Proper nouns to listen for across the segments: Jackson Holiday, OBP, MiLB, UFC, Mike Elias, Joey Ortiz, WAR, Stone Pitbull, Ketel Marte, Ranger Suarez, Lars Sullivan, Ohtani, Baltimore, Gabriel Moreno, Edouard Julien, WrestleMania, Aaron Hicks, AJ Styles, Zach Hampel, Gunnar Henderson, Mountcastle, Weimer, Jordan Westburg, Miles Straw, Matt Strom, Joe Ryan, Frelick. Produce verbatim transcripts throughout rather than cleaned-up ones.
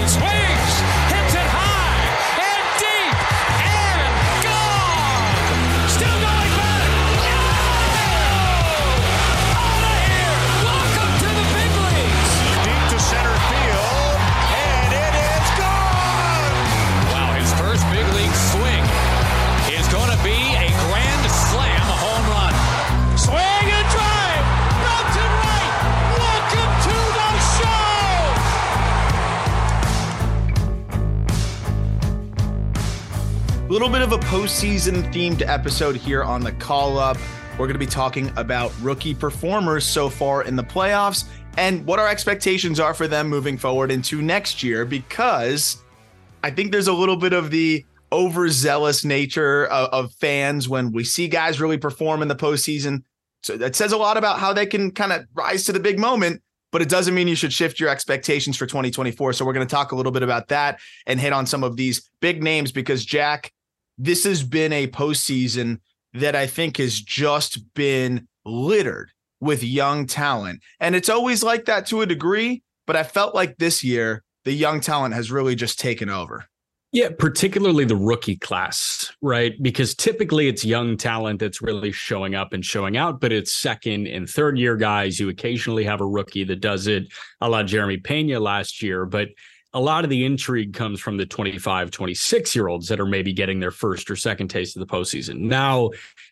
Swings, hits it high, and deep, and gone! Still going back! Oh! Out of here! Welcome to the big leagues! Deep to center field, and it is gone! Wow, his first big league swing is going to be a grand slam, a home run. Swing and drive! Road to right! Welcome to the show! A little bit of a postseason-themed episode here on The Call-Up. We're going to be talking about rookie performers so far in the playoffs and what our expectations are for them moving forward into next year, because I think there's a little bit of the overzealous nature of, of fans when we see guys really perform in the postseason. So that says a lot about how they can kind of rise to the big moment, but it doesn't mean you should shift your expectations for twenty twenty-four. So we're going to talk a little bit about that and hit on some of these big names, because, Jack, this has been a postseason that I think has just been littered with young talent. And it's always like that to a degree, but I felt like this year, the young talent has really just taken over. Yeah, particularly the rookie class, right? Because typically it's young talent that's really showing up and showing out, but it's second and third year guys. You occasionally have a rookie that does it, a la Jeremy Peña last year, but a lot of the intrigue comes from the twenty-five, twenty-six year olds that are maybe getting their first or second taste of the postseason. Now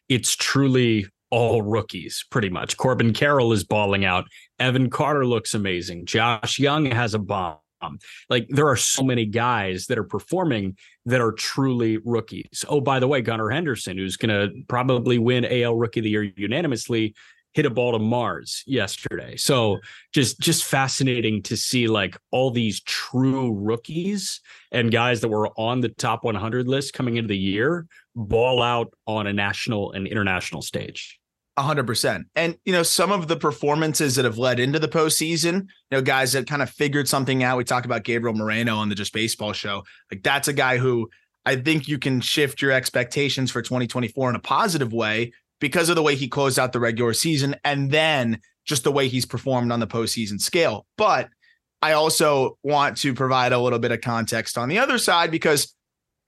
it's truly all rookies, pretty much. Corbin Carroll is balling out. Evan Carter looks amazing. Josh Jung has a bomb. Like, there are so many guys that are performing that are truly rookies. Oh, by the way, Gunnar Henderson, who's going to probably win A L Rookie of the Year unanimously, hit a ball to Mars yesterday. So just just fascinating to see, like, all these true rookies and guys that were on the top one hundred list coming into the year ball out on a national and international stage. one hundred percent. And, you know, some of the performances that have led into the postseason, you know, guys that kind of figured something out. We talked about Gabriel Moreno on the Just Baseball show. Like, that's a guy who I think you can shift your expectations for twenty twenty-four in a positive way, because of the way he closed out the regular season and then just the way he's performed on the postseason scale. But I also want to provide a little bit of context on the other side, because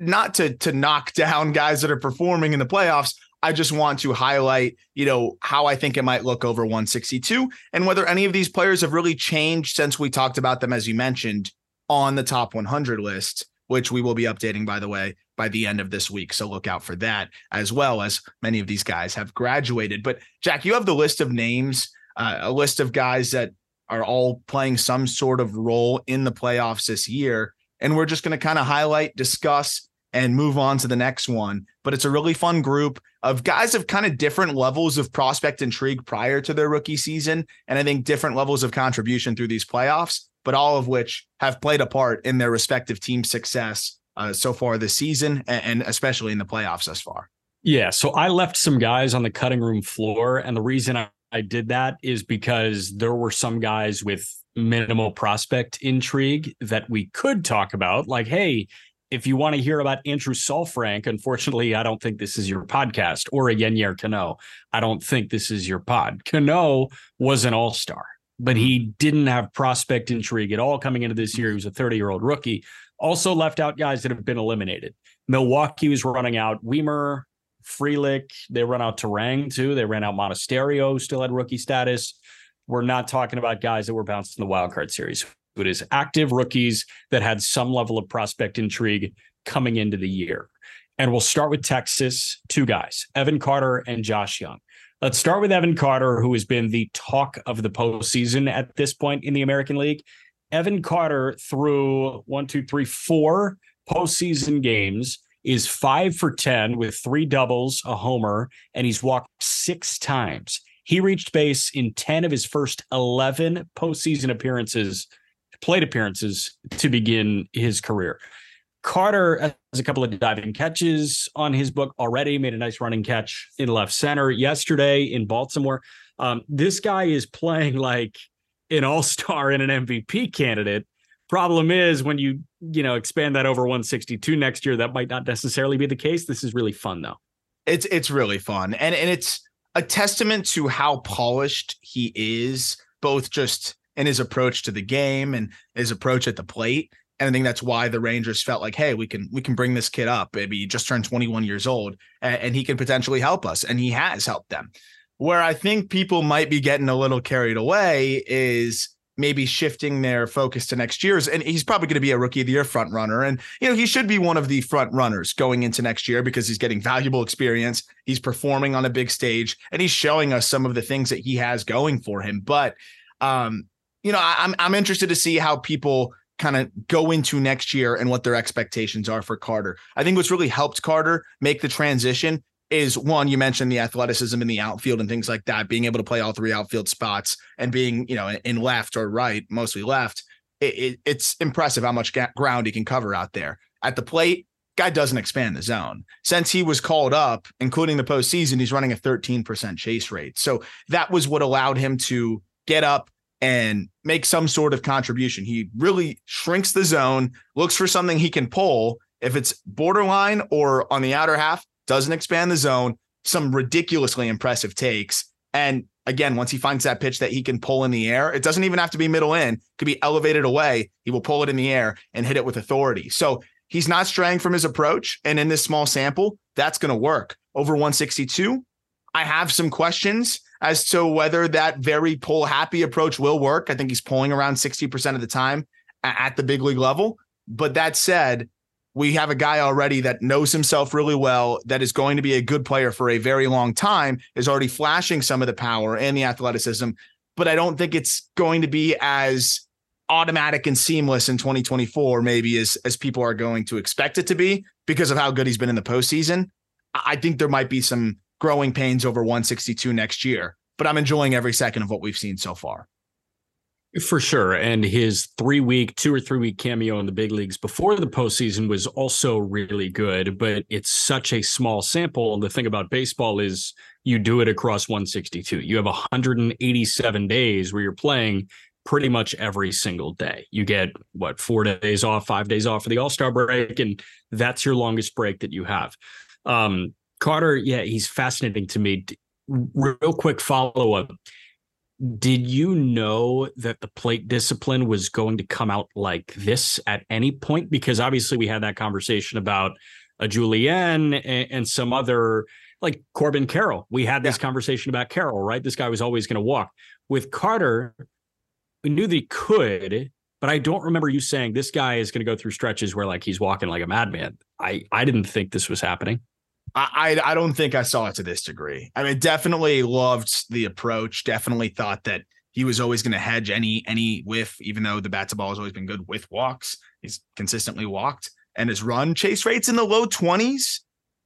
not to to knock down guys that are performing in the playoffs, I just want to highlight, you know, how I think it might look over one sixty-two and whether any of these players have really changed since we talked about them, as you mentioned, on the top one hundred list, which we will be updating, by the way, by the end of this week. So look out for that, as well as many of these guys have graduated. But Jack, you have the list of names, uh, a list of guys that are all playing some sort of role in the playoffs this year. And we're just going to kind of highlight, discuss, and move on to the next one. But it's a really fun group of guys of kind of different levels of prospect intrigue prior to their rookie season. And I think different levels of contribution through these playoffs, but all of which have played a part in their respective team success uh, so far this season, and, and especially in the playoffs thus far. Yeah. So I left some guys on the cutting room floor. And the reason I, I did that is because there were some guys with minimal prospect intrigue that we could talk about, like, hey, if you want to hear about Andrew Sulfrank, unfortunately, I don't think this is your podcast, or a Yennier Cano. I don't think this is your pod. Cano was an all-star, but he didn't have prospect intrigue at all coming into this year. He was a thirty-year-old rookie. Also left out guys that have been eliminated. Milwaukee was running out Weimer, Frelick. They run out Terang, too. They ran out Monasterio, still had rookie status. We're not talking about guys that were bounced in the wildcard series. good as active rookies that had some level of prospect intrigue coming into the year. And we'll start with Texas, two guys, Evan Carter and Josh Jung. Let's start with Evan Carter, who has been the talk of the postseason at this point in the American League. Evan Carter, through one, two, three, four postseason games, is five for ten with three doubles, a homer, and he's walked six times. He reached base in ten of his first eleven postseason appearances, plate appearances, to begin his career. Carter has a couple of diving catches on his book already, made a nice running catch in left center yesterday in Baltimore. Um, this guy is playing like an all-star and an M V P candidate. Problem is, when you, you know, expand that over one sixty-two next year, that might not necessarily be the case. This is really fun, though. It's it's really fun. And, and it's a testament to how polished he is, both just in his approach to the game and his approach at the plate. And I think that's why the Rangers felt like, hey, we can we can bring this kid up. Maybe he just turned twenty-one years old and, and he can potentially help us. And he has helped them. Where I think people might be getting a little carried away is maybe shifting their focus to next year's. And he's probably going to be a rookie of the year front runner. And, you know, he should be one of the front runners going into next year because he's getting valuable experience. He's performing on a big stage and he's showing us some of the things that he has going for him. But, um, you know, I, I'm I'm interested to see how people kind of go into next year and what their expectations are for Carter. I think what's really helped Carter make the transition is, one, you mentioned the athleticism in the outfield and things like that, being able to play all three outfield spots and being, you know, in left or right, mostly left. It, it, it's impressive how much ground he can cover out there. At the plate, guy doesn't expand the zone. Since he was called up, including the postseason, he's running a thirteen percent chase rate. So that was what allowed him to get up and make some sort of contribution. He really shrinks the zone, looks for something he can pull. If it's borderline or on the outer half, doesn't expand the zone, some ridiculously impressive takes. And again, once he finds that pitch that he can pull in the air, it doesn't even have to be middle in, it could be elevated away. He will pull it in the air and hit it with authority. So he's not straying from his approach. And in this small sample, that's going to work. Over one sixty-two, I have some questions as to whether that very pull happy approach will work. I think he's pulling around sixty percent of the time at the big league level. But that said, we have a guy already that knows himself really well, that is going to be a good player for a very long time, is already flashing some of the power and the athleticism, but I don't think it's going to be as automatic and seamless in twenty twenty-four, maybe as, as people are going to expect it to be because of how good he's been in the postseason. I think there might be some growing pains over one sixty-two next year, but I'm enjoying every second of what we've seen so far. For sure. And his three week, two or three week cameo in the big leagues before the postseason was also really good, but it's such a small sample. And the thing about baseball is you do it across one sixty-two. You have one hundred eighty-seven days where you're playing pretty much every single day. You get, what, four days off, five days off for the All-Star break. And that's your longest break that you have. Um, Carter, yeah, he's fascinating to me. Real quick follow up. Did you know that the plate discipline was going to come out like this at any point? Because obviously we had that conversation about a Julien and, and some other, like Corbin Carroll. We had this yeah. conversation about Carroll, right? This guy was always going to walk. With Carter, we knew that he could, but I don't remember you saying this guy is going to go through stretches where like he's walking like a madman. I, I didn't think this was happening. I, I don't think I saw it to this degree. I mean, definitely loved the approach. Definitely thought that he was always going to hedge any any whiff, even though the bat to ball has always been good with walks. He's consistently walked, and his run chase rates in the low twenties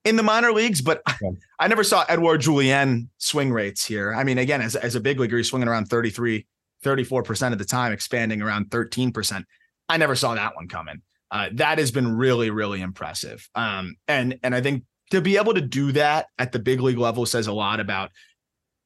in the minor leagues. But yeah. I, I never saw Edouard Julien swing rates here. I mean, again, as, as a big leaguer, he's swinging around thirty-three, thirty-four percent of the time, expanding around thirteen percent. I never saw that one coming. Uh, that has been really, really impressive. Um, and and I think to be able to do that at the big league level says a lot about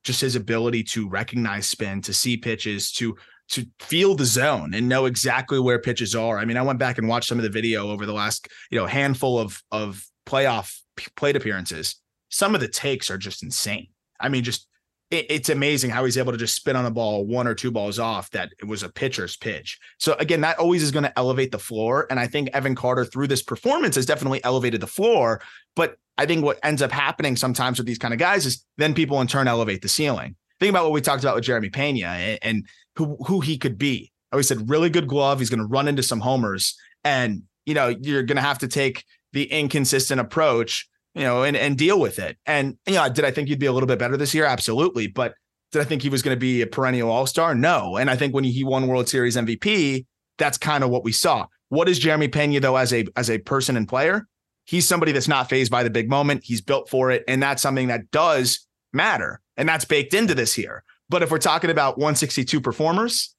just his ability to recognize spin, to see pitches, to to feel the zone and know exactly where pitches are. I mean, I went back and watched some of the video over the last, you know, handful of of playoff plate appearances. Some of the takes are just insane. I mean, just it, it's amazing how he's able to just spin on a ball one or two balls off that it was a pitcher's pitch. So again, that always is going to elevate the floor. And I think Evan Carter through this performance has definitely elevated the floor, but I think what ends up happening sometimes with these kind of guys is then people in turn elevate the ceiling. Think about what we talked about with Jeremy Peña and, and who, who he could be. I always said, really good glove. He's going to run into some homers, and, you know, you're going to have to take the inconsistent approach, you know, and, and deal with it. And, you know, did I think he'd be a little bit better this year? Absolutely. But did I think he was going to be a perennial all-star? No. And I think when he won World Series M V P, that's kind of what we saw. What is Jeremy Peña, though, as a, as a person and player? He's somebody that's not fazed by the big moment. He's built for it. And that's something that does matter. And that's baked into this here. But if we're talking about one sixty-two performers,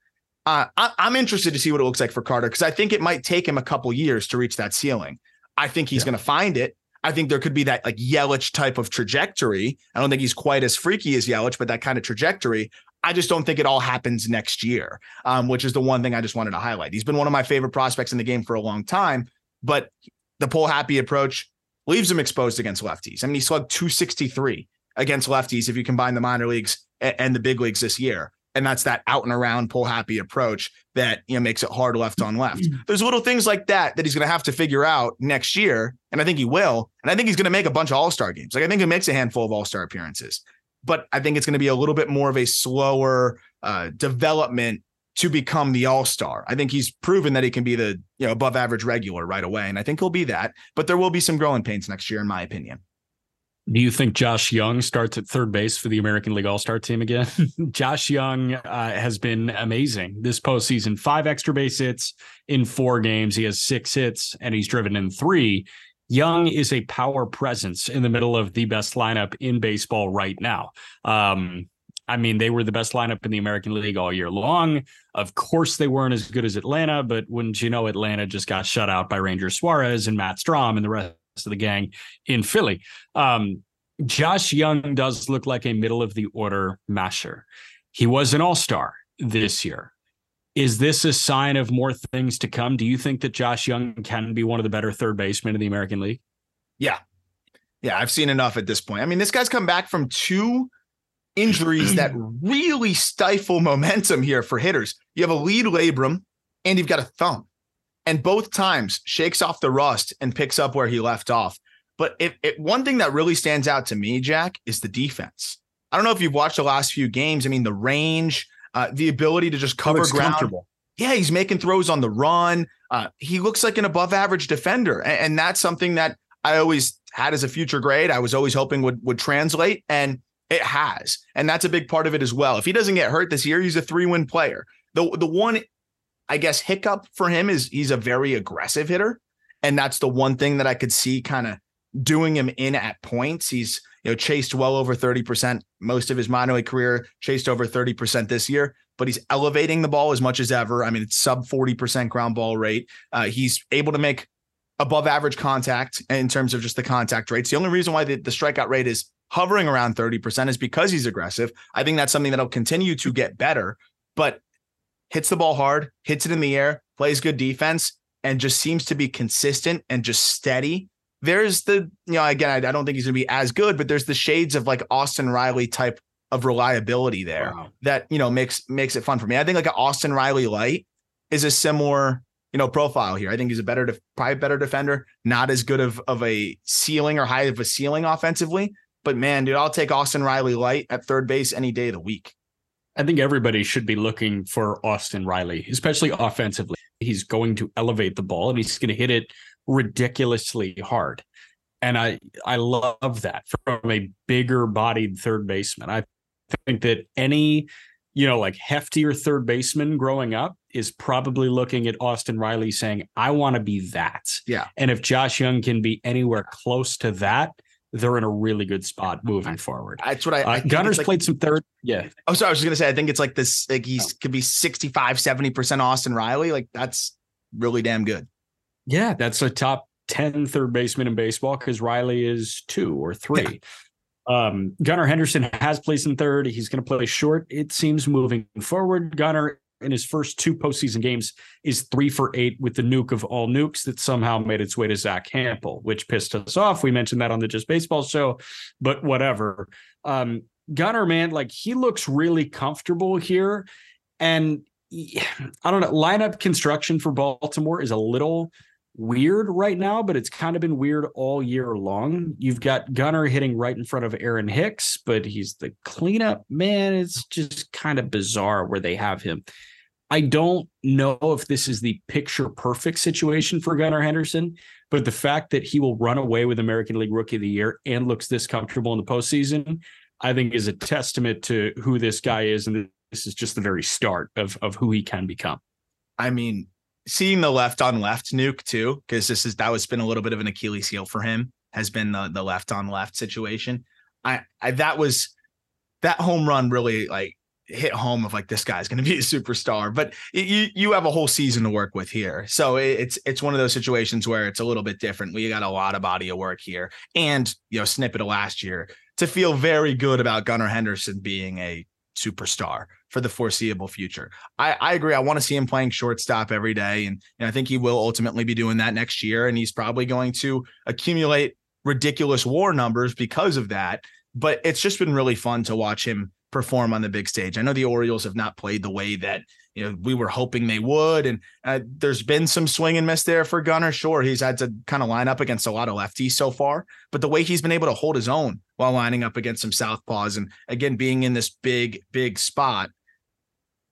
uh, I, I'm interested to see what it looks like for Carter, because I think it might take him a couple years to reach that ceiling. I think he's yeah. going to find it. I think there could be that like Yelich type of trajectory. I don't think he's quite as freaky as Yelich, but that kind of trajectory. I just don't think it all happens next year, um, which is the one thing I just wanted to highlight. He's been one of my favorite prospects in the game for a long time, but the pull happy approach leaves him exposed against lefties. I mean, he slugged two sixty-three against lefties if you combine the minor leagues and the big leagues this year. And that's that out and around pull happy approach that, you know, makes it hard left on left. There's little things like that that he's going to have to figure out next year. And I think he will. And I think he's going to make a bunch of all-star games. Like, I think he makes a handful of all-star appearances, but I think it's going to be a little bit more of a slower uh, development to become the all-star. I think he's proven that he can be the, you know, above average regular right away. And I think he'll be that, but there will be some growing pains next year, in my opinion. Do you think Josh Jung starts at third base for the American League All-Star team again? Josh Jung uh, has been amazing this postseason. Five extra base hits in four games. He has six hits, and he's driven in three. Jung is a power presence in the middle of the best lineup in baseball right now. Um, I mean, they were the best lineup in the American League all year long. Of course, they weren't as good as Atlanta, but wouldn't you know, Atlanta just got shut out by Ranger Suarez and Matt Strom and the rest of the gang in Philly. Um, Josh Jung does look like a middle of the order masher. He was an all-star this year. Is this a sign of more things to come? Do you think that Josh Jung can be one of the better third basemen in the American League? Yeah. Yeah. I've seen enough at this point. I mean, this guy's come back from two injuries that really stifle momentum here for hitters. You have a lead labrum and you've got a thumb. And both times shakes off the rust and picks up where he left off. But it, it, one thing that really stands out to me, Jack, is the defense. I don't know if you've watched the last few games. I mean, the range, uh, the ability to just cover ground. Yeah, he's making throws on the run. Uh, he looks like an above average defender. And, and that's something that I always had as a future grade. I was always hoping would, would translate. And it has. And that's a big part of it as well. If he doesn't get hurt this year, he's a three-win player. The, the one... I guess hiccup for him is he's a very aggressive hitter. And that's the one thing that I could see kind of doing him in at points. He's, you know, chased well over thirty percent most of his minor league career, chased over thirty percent this year, but he's elevating the ball as much as ever. I mean, it's sub forty percent ground ball rate. Uh, he's able to make above average contact in terms of just the contact rates. The only reason why the, the strikeout rate is hovering around thirty percent is because he's aggressive. I think that's something that'll continue to get better, but hits the ball hard, hits it in the air, plays good defense, and just seems to be consistent and just steady. There's the, you know, again, I, I don't think he's going to be as good, but there's the shades of like Austin Riley type of reliability there. Wow. That, you know, makes makes it fun for me. I think like an Austin Riley light is a similar, you know, profile here. I think he's a better, def- probably better defender, not as good of, of a ceiling or high of a ceiling offensively, but man, dude, I'll take Austin Riley light at third base any day of the week. I think everybody should be looking for Austin Riley, especially offensively. He's going to elevate the ball and he's going to hit it ridiculously hard. And I, I love that from a bigger bodied third baseman. I think that any, you know, like heftier third baseman growing up is probably looking at Austin Riley saying, I want to be that. Yeah. And if Josh Jung can be anywhere close to that, they're in a really good spot moving forward. That's what I, I uh, Gunner's like, played some third. Yeah. Oh, sorry. I was just going to say, I think it's like this, like he's oh. could be sixty-five, seventy percent Austin Riley. Like that's really damn good. Yeah. That's a top ten third baseman in baseball. Cause Riley is two or three. Yeah. Um, Gunnar Henderson has played some third. He's going to play short. It seems moving forward. Gunnar in his first two postseason games is three for eight with the nuke of all nukes that somehow made its way to Zach Hampel, which pissed us off. We mentioned that on the Just Baseball show, but whatever. Um, Gunnar, man, like he looks really comfortable here. And he, I don't know, lineup construction for Baltimore is a little weird right now, but it's kind of been weird all year long. You've got Gunnar hitting right in front of Aaron Hicks, but he's the cleanup man. It's just kind of bizarre where they have him. I don't know if this is the picture perfect situation for Gunnar Henderson, but the fact that he will run away with American League Rookie of the Year and looks this comfortable in the postseason, I think is a testament to who this guy is. And this is just the very start of, of who he can become. I mean, seeing the left on left nuke too, because this is, that was been a little bit of an Achilles heel for him, has been the, the left on left situation. I, I, that was that home run really like hit home of like, this guy's going to be a superstar, but it, you, you have a whole season to work with here. So it, it's, it's one of those situations where it's a little bit different. We got a lot of body of work here and, you know, snippet of last year to feel very good about Gunnar Henderson being a superstar for the foreseeable future. I, I agree. I want to see him playing shortstop every day. And, and I think he will ultimately be doing that next year. And he's probably going to accumulate ridiculous WAR numbers because of that. But it's just been really fun to watch him perform on the big stage. I know the Orioles have not played the way that, you know, we were hoping they would. And uh, there's been some swing and miss there for Gunnar. Sure, he's had to kind of line up against a lot of lefties so far, but the way he's been able to hold his own while lining up against some southpaws and again, being in this big, big spot,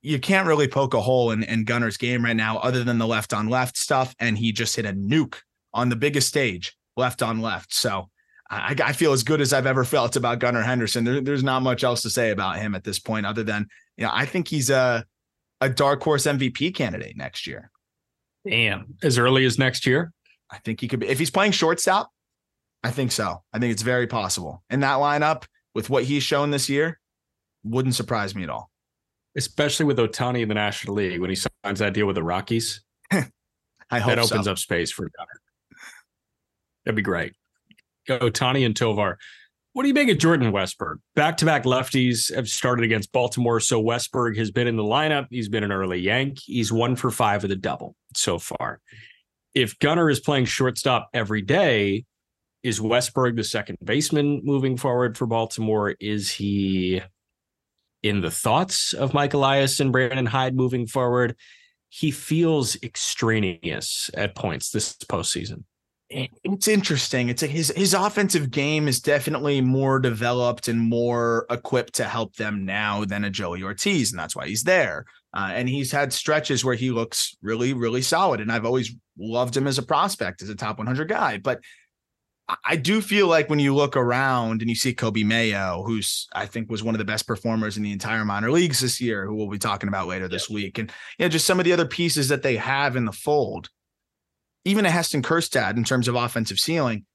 you can't really poke a hole in, in Gunnar's game right now, other than the left on left stuff. And he just hit a nuke on the biggest stage, left on left. So I, I feel as good as I've ever felt about Gunnar Henderson. There, there's not much else to say about him at this point, other than, you know, I think he's a, a dark horse M V P candidate next year. Damn. As early as next year? I think he could be. If he's playing shortstop, I think so. I think it's very possible. And that lineup, with what he's shown this year, wouldn't surprise me at all. Especially with Ohtani in the National League, when he signs that deal with the Rockies. I hope that opens so. up space for Gunnar. That'd be great. Ohtani and Tovar. What do you make of Jordan Westburg? Back-to-back lefties have started against Baltimore, so Westburg has been in the lineup. He's been an early Yank. He's one for five with a double so far. If Gunnar is playing shortstop every day, is Westburg the second baseman moving forward for Baltimore? Is he in the thoughts of Mike Elias and Brandon Hyde moving forward? He feels extraneous at points this postseason. It's interesting. It's like his his offensive game is definitely more developed and more equipped to help them now than a Joey Ortiz, and that's why he's there. Uh, and he's had stretches where he looks really, really solid, and I've always loved him as a prospect, as a top one hundred guy. But I do feel like when you look around and you see Kobe Mayo, who's I think was one of the best performers in the entire minor leagues this year, who we'll be talking about later this yeah. week, and yeah, you know, just some of the other pieces that they have in the fold. Even a Heston Kjerstad in terms of offensive ceiling,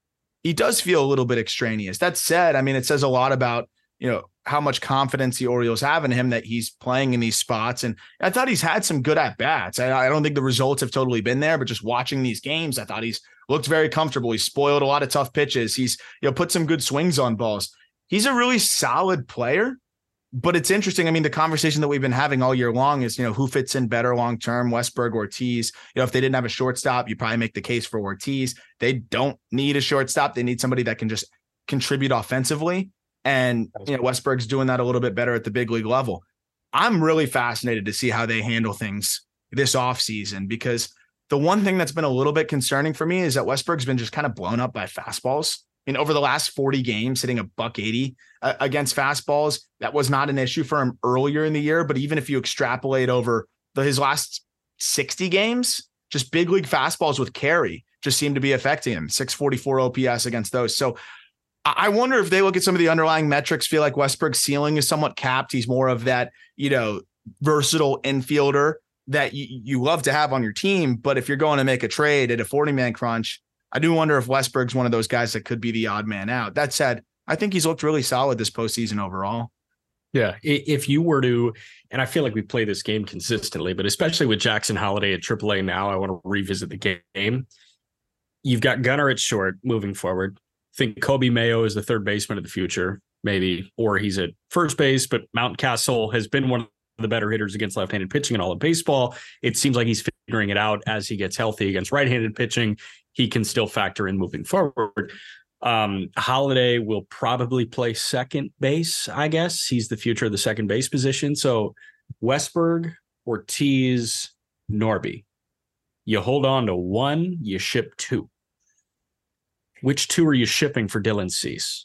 he does feel a little bit extraneous. That said, I mean, it says a lot about, you know, how much confidence the Orioles have in him that he's playing in these spots. And I thought he's had some good at-bats. I, I don't think the results have totally been there, but just watching these games, I thought he's looked very comfortable. He's spoiled a lot of tough pitches. He's, you know, put some good swings on balls. He's a really solid player, but it's interesting. I mean, the conversation that we've been having all year long is, you know, who fits in better long-term, Westburg, Ortiz. You know, if they didn't have a shortstop, you probably make the case for Ortiz. They don't need a shortstop. They need somebody that can just contribute offensively. And, you know, Westburg's doing that a little bit better at the big league level. I'm really fascinated to see how they handle things this offseason, because the one thing that's been a little bit concerning for me is that Westburg's been just kind of blown up by fastballs. I mean, over the last forty games, hitting a buck eighty uh, against fastballs, that was not an issue for him earlier in the year. But even if you extrapolate over the, his last sixty games, just big league fastballs with carry just seem to be affecting him. six forty-four O P S against those. So I wonder if they look at some of the underlying metrics, feel like Westburg's ceiling is somewhat capped. He's more of that, you know, versatile infielder that you, you love to have on your team. But if you're going to make a trade at a forty-man crunch, I do wonder if Westburg's one of those guys that could be the odd man out. That said, I think he's looked really solid this postseason overall. Yeah, if you were to, and I feel like we play this game consistently, but especially with Jackson Holiday at triple A now, I want to revisit the game. You've got Gunnar at short moving forward. I think Kobe Mayo is the third baseman of the future, maybe, or he's at first base, but Mountcastle has been one of the better hitters against left-handed pitching in all of baseball. It seems like he's figuring it out as he gets healthy against right-handed pitching. He can still factor in moving forward. Um, Holiday will probably play second base, I guess. He's the future of the second base position. So Westburg, Ortiz, Norby. You hold on to one, you ship two. Which two are you shipping for Dylan Cease?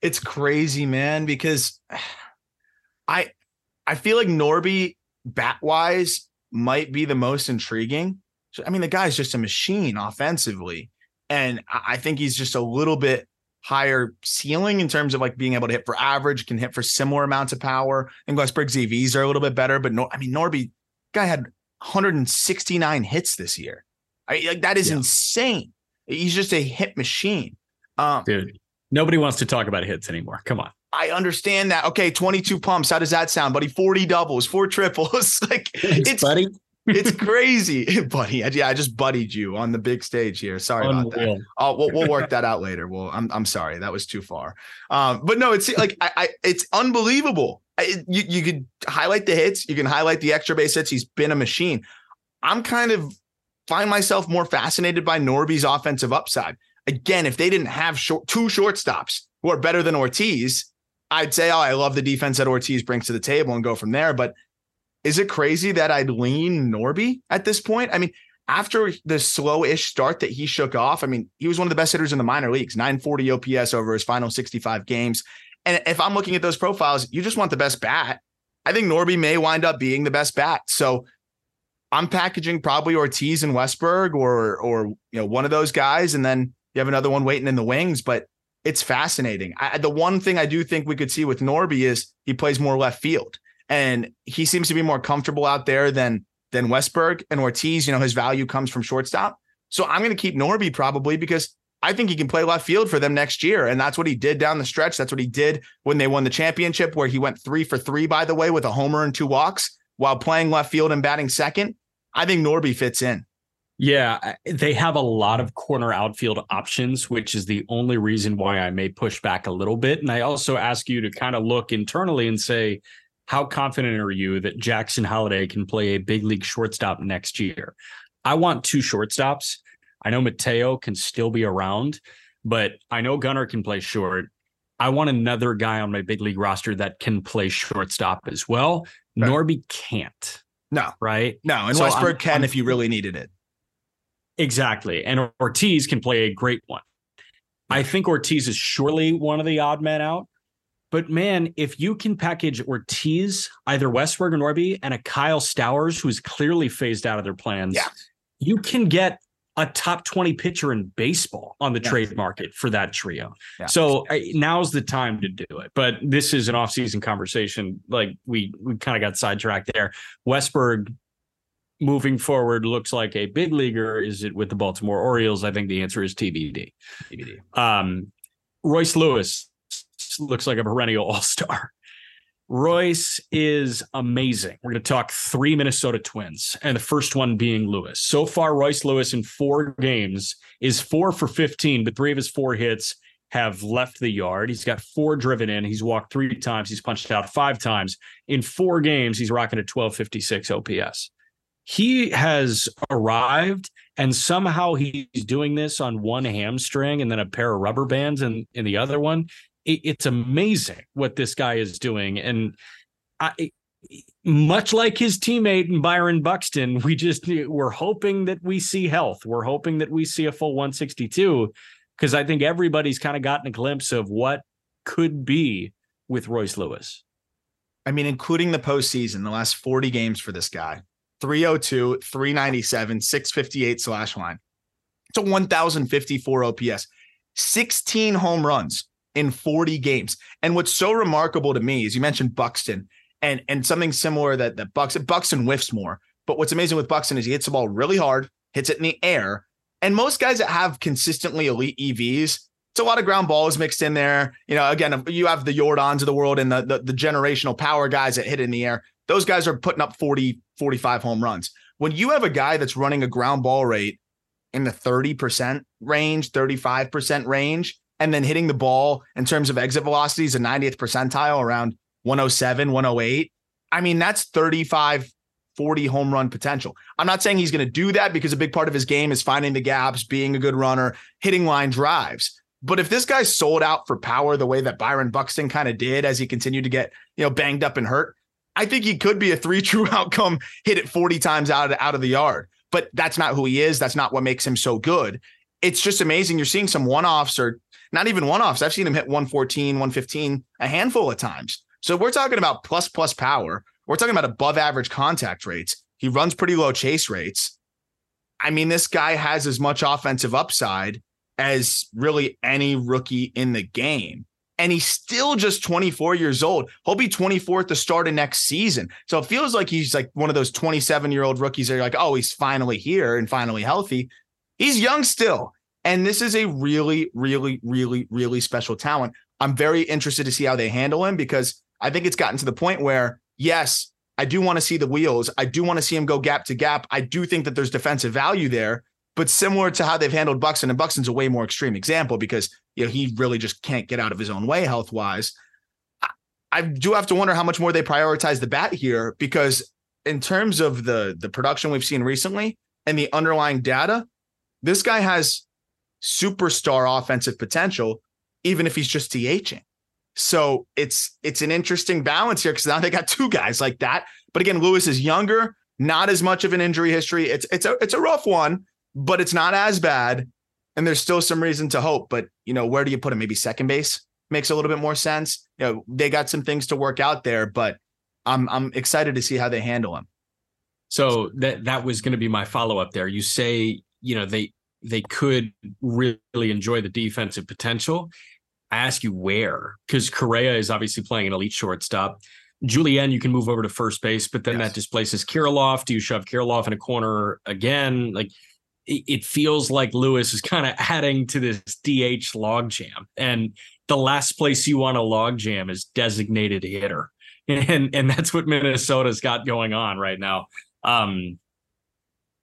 It's crazy, man, because I I feel like Norby bat wise might be the most intriguing. So, I mean, the guy's just a machine offensively. And I think he's just a little bit higher ceiling in terms of like being able to hit for average, can hit for similar amounts of power. And Westburg's E Vs are a little bit better, but no, I mean, Norby guy had one hundred sixty-nine hits this year. I mean, like that is yeah. insane. He's just a hit machine. Um, Dude, nobody wants to talk about hits anymore. Come on. I understand that. Okay. twenty-two pumps. How does that sound, buddy? forty doubles, four triples. Like Thanks, it's buddy. It's crazy, buddy. Yeah, I just buddied you on the big stage here. Sorry Unreal. about that. Oh, we'll, we'll work that out later. Well, I'm I'm sorry. That was too far. Um, but no, it's like I, I it's unbelievable. I, you you could highlight the hits. You can highlight the extra base hits. He's been a machine. I'm kind of find myself more fascinated by Norby's offensive upside. Again, if they didn't have short, two shortstops who are better than Ortiz, I'd say, oh, I love the defense that Ortiz brings to the table and go from there. But is it crazy that I'd lean Norby at this point? I mean, after the slow-ish start that he shook off, I mean, he was one of the best hitters in the minor leagues, nine forty O P S over his final sixty-five games. And if I'm looking at those profiles, you just want the best bat. I think Norby may wind up being the best bat. So I'm packaging probably Ortiz and Westburg or, or you know, one of those guys. And then you have another one waiting in the wings, but it's fascinating. I, the one thing I do think we could see with Norby is he plays more left field. And he seems to be more comfortable out there than than Westburg and Ortiz. You know, his value comes from shortstop. So I'm going to keep Norby probably because I think he can play left field for them next year. And that's what he did down the stretch. That's what he did when they won the championship, where he went three for three, by the way, with a homer and two walks while playing left field and batting second. I think Norby fits in. Yeah, they have a lot of corner outfield options, which is the only reason why I may push back a little bit. And I also ask you to kind of look internally and say, how confident are you that Jackson Holiday can play a big league shortstop next year? I want two shortstops. I know Mateo can still be around, but I know Gunnar can play short. I want another guy on my big league roster that can play shortstop as well. Right. Norby can't. No. Right? No, and so Westburg I'm, can I'm, if you really needed it. Exactly. And Ortiz can play a great one. I think Ortiz is surely one of the odd men out. But man, if you can package Ortiz, either Westburg or Norby, and a Kyle Stowers, who's clearly phased out of their plans, yeah. you can get a top twenty pitcher in baseball on the yeah. trade market for that trio. Yeah. So I, now's the time to do it. But this is an off-season conversation. Like we we kind of got sidetracked there. Westburg moving forward looks like a big leaguer. Is it with the Baltimore Orioles? I think the answer is T B D. T B D. Um, Royce Lewis looks like a perennial all-star. Royce is amazing. We're going to talk three Minnesota Twins, and the first one being Lewis. So far, Royce Lewis in four games is four for fifteen, but three of his four hits have left the yard. He's got four driven in. He's walked three times. He's punched out five times. In four games, he's rocking a twelve fifty-six O P S. He has arrived, and somehow he's doing this on one hamstring and then a pair of rubber bands in, in the other one. It's amazing what this guy is doing. And I, much like his teammate Byron Buxton, we just we're hoping that we see health. We're hoping that we see a full one sixty-two, because I think everybody's kind of gotten a glimpse of what could be with Royce Lewis. I mean, including the postseason, the last forty games for this guy, three oh two, three ninety-seven, six fifty-eight slash line. It's a one thousand fifty-four O P S, sixteen home runs in forty games. And what's so remarkable to me is you mentioned Buxton and, and something similar that, that Buxton, Buxton whiffs more. But what's amazing with Buxton is he hits the ball really hard, hits it in the air. And most guys that have consistently elite E Vs, it's a lot of ground balls mixed in there. You know, again, you have the Jordans of the world and the, the, the generational power guys that hit in the air. Those guys are putting up forty, forty-five home runs. When you have a guy that's running a ground ball rate in the thirty percent range, thirty-five percent range, and then hitting the ball in terms of exit velocities, a ninetieth percentile around one oh seven, one oh eight. I mean, that's thirty-five, forty home run potential. I'm not saying he's going to do that, because a big part of his game is finding the gaps, being a good runner, hitting line drives. But if this guy sold out for power the way that Byron Buxton kind of did as he continued to get, you know, banged up and hurt, I think he could be a three true outcome, hit it forty times out of, out of the yard. But that's not who he is. That's not what makes him so good. It's just amazing. You're seeing some one-offs or not even one-offs. I've seen him hit one fourteen, one fifteen a handful of times. So we're talking about plus-plus power. We're talking about above average contact rates. He runs pretty low chase rates. I mean, this guy has as much offensive upside as really any rookie in the game. And he's still just twenty-four years old. He'll be twenty-four at the start of next season. So it feels like he's like one of those twenty-seven-year-old rookies that are like, oh, he's finally here and finally healthy. He's young still. And this is a really, really, really, really special talent. I'm very interested to see how they handle him, because I think it's gotten to the point where, yes, I do want to see the wheels. I do want to see him go gap to gap. I do think that there's defensive value there, but similar to how they've handled Buxton, and Buxton's a way more extreme example because, you know, he really just can't get out of his own way health-wise. I, I do have to wonder how much more they prioritize the bat here, because in terms of the, the production we've seen recently and the underlying data, this guy has superstar offensive potential, even if he's just DHing. So it's it's an interesting balance here, because now they got two guys like that. But again, Lewis is younger, not as much of an injury history. It's it's a it's a rough one, but it's not as bad. And there's still some reason to hope. But, you know, where do you put him? Maybe second base makes a little bit more sense. You know, they got some things to work out there, but I'm I'm excited to see how they handle him. So that that was going to be my follow up there. You say, you know, they they could really enjoy the defensive potential. I ask you where, because Correa is obviously playing an elite shortstop. Julien, you can move over to first base, but then yes. that displaces Kiriloff. Do you shove Kiriloff in a corner again? Like, it feels like Lewis is kind of adding to this D H logjam, and the last place you want a logjam is designated hitter, and and that's what Minnesota's got going on right now. Um,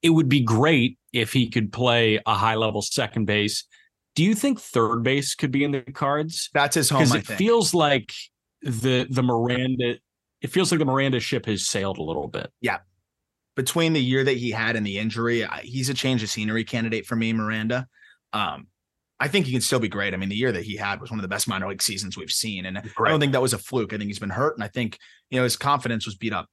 it would be great if he could play a high level second base. Do you think third base could be in the cards? That's his home. Because it think. feels like the the Miranda, it feels like the Miranda ship has sailed a little bit. Yeah, between the year that he had and the injury, I, he's a change of scenery candidate for me, Miranda. Um, I think he can still be great. I mean, the year that he had was one of the best minor league seasons we've seen, and right. I don't think that was a fluke. I think he's been hurt, and I think, you know, his confidence was beat up.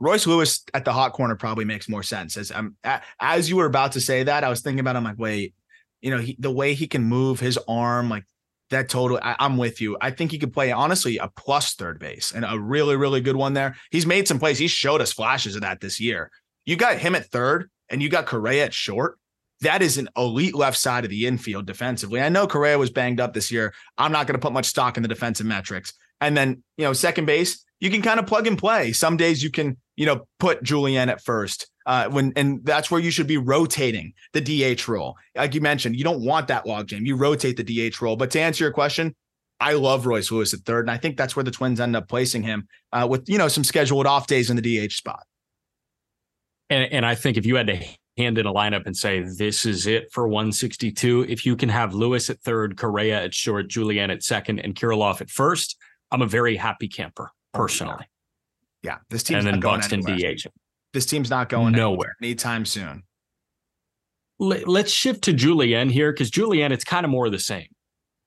Royce Lewis at the hot corner probably makes more sense. As um, as you were about to say that, I was thinking about it, I'm like, wait. You know, he, the way he can move his arm, like that total, I, I'm with you. I think he could play, honestly, a plus third base, and a really, really good one there. He's made some plays. He showed us flashes of that this year. You got him at third and you got Correa at short. That is an elite left side of the infield defensively. I know Correa was banged up this year. I'm not going to put much stock in the defensive metrics. And then, you know, second base, you can kind of plug and play. Some days you can, you know, put Julien at first. Uh, when and that's where you should be rotating the D H role. Like you mentioned, you don't want that logjam. You rotate the D H role. But to answer your question, I love Royce Lewis at third, and I think that's where the Twins end up placing him, uh, with, you know, some scheduled off days in the D H spot. And and I think if you had to hand in a lineup and say this is it for one sixty-two, if you can have Lewis at third, Correa at short, Julien at second, and Kiriloff at first, I'm a very happy camper personally. Yeah, this team's and then not going Buxton anywhere. D H. This team's not going nowhere anytime soon. Let's shift to Julien here, because Julien, it's kind of more of the same.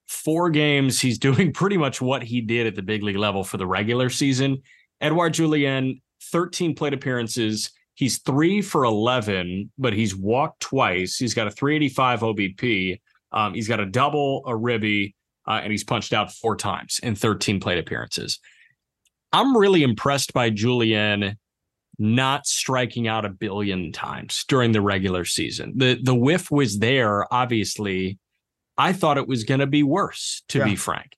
Four games, he's doing pretty much what he did at the big league level for the regular season. Edouard Julien, thirteen plate appearances. He's three for eleven, but he's walked twice. He's got a three eighty-five O B P. Um, he's got a double, a ribby, uh, and he's punched out four times in thirteen plate appearances. I'm really impressed by Julien not striking out a billion times during the regular season. The the whiff was there, obviously. I thought it was going to be worse, to yeah. be frank.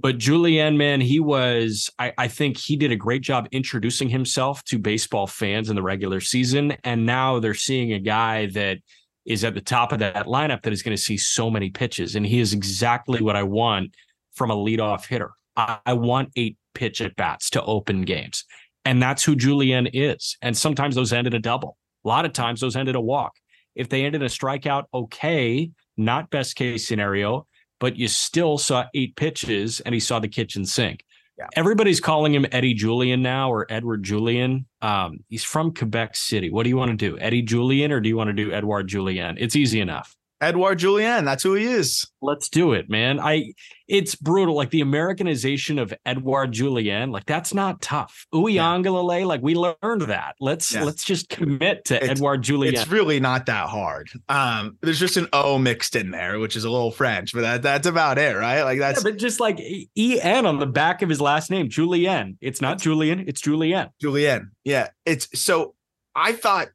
But Julien, man, he was, I, I think he did a great job introducing himself to baseball fans in the regular season. And now they're seeing a guy that is at the top of that lineup that is going to see so many pitches. And he is exactly what I want from a leadoff hitter. I, I want eight pitch at bats to open games. And that's who Julien is. And sometimes those end in a double. A lot of times those end in a walk. If they end in a strikeout, okay, not best case scenario, but you still saw eight pitches and he saw the kitchen sink. Yeah. Everybody's calling him Eddie Julien now, or Edouard Julien. Um, he's from Quebec City. What do you want to do? Eddie Julien, or do you want to do Edouard Julien? It's easy enough. Edouard Julien. That's who he is. Let's do it, man. I it's brutal. Like the Americanization of Edouard Julien, like that's not tough. Uiagalelei, yeah. Like we learned that. Let's yeah. let's just commit to it's, Edouard Julien. It's really not that hard. Um, there's just an O mixed in there, which is a little French, but that that's about it, right? Like that's yeah, but just like E N on the back of his last name, Julien. It's not Julien, it's Julien. Julien. Yeah. It's so I thought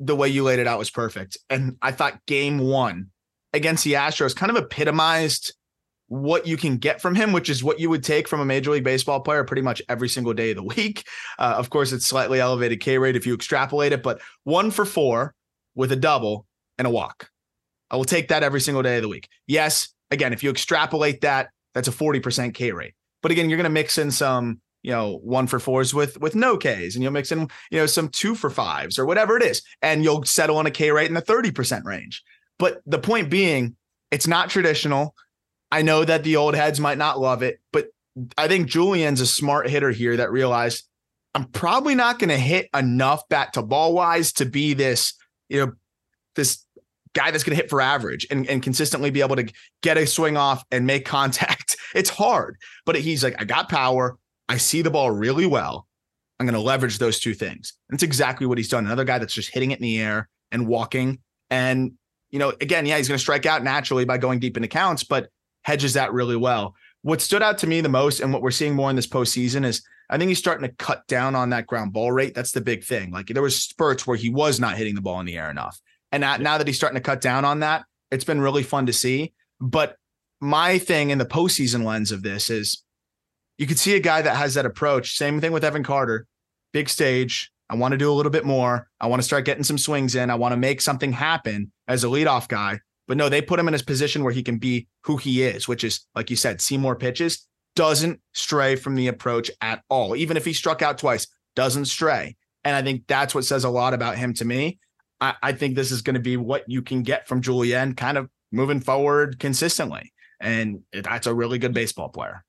the way you laid it out was perfect. And I thought game one against the Astros kind of epitomized what you can get from him, which is what you would take from a Major League Baseball player pretty much every single day of the week. Uh, of course, it's slightly elevated K rate if you extrapolate it, but one for four with a double and a walk. I will take that every single day of the week. Yes. Again, if you extrapolate that, that's a forty percent K rate. But again, you're going to mix in some, you know, one for fours with, with no Ks, and you'll mix in, you know, some two for fives or whatever it is. And you'll settle on a K rate in the thirty percent range. But the point being, it's not traditional. I know that the old heads might not love it, but I think Julien's a smart hitter here that realized I'm probably not going to hit enough bat to ball wise to be this, you know, this guy that's going to hit for average and, and consistently be able to get a swing off and make contact. It's hard, but he's like, I got power. I see the ball really well. I'm going to leverage those two things. And it's exactly what he's done. Another guy that's just hitting it in the air and walking. And, you know, again, yeah, he's going to strike out naturally by going deep into counts, but hedges that really well. What stood out to me the most and what we're seeing more in this postseason is I think he's starting to cut down on that ground ball rate. That's the big thing. Like there was spurts where he was not hitting the ball in the air enough. And now that he's starting to cut down on that, it's been really fun to see. But my thing in the postseason lens of this is, you could see a guy that has that approach. Same thing with Evan Carter. Big stage. I want to do a little bit more. I want to start getting some swings in. I want to make something happen as a leadoff guy. But no, they put him in his position where he can be who he is, which is, like you said, see more pitches. Doesn't stray from the approach at all. Even if he struck out twice, doesn't stray. And I think that's what says a lot about him to me. I, I think this is going to be what you can get from Julien kind of moving forward consistently. And that's a really good baseball player.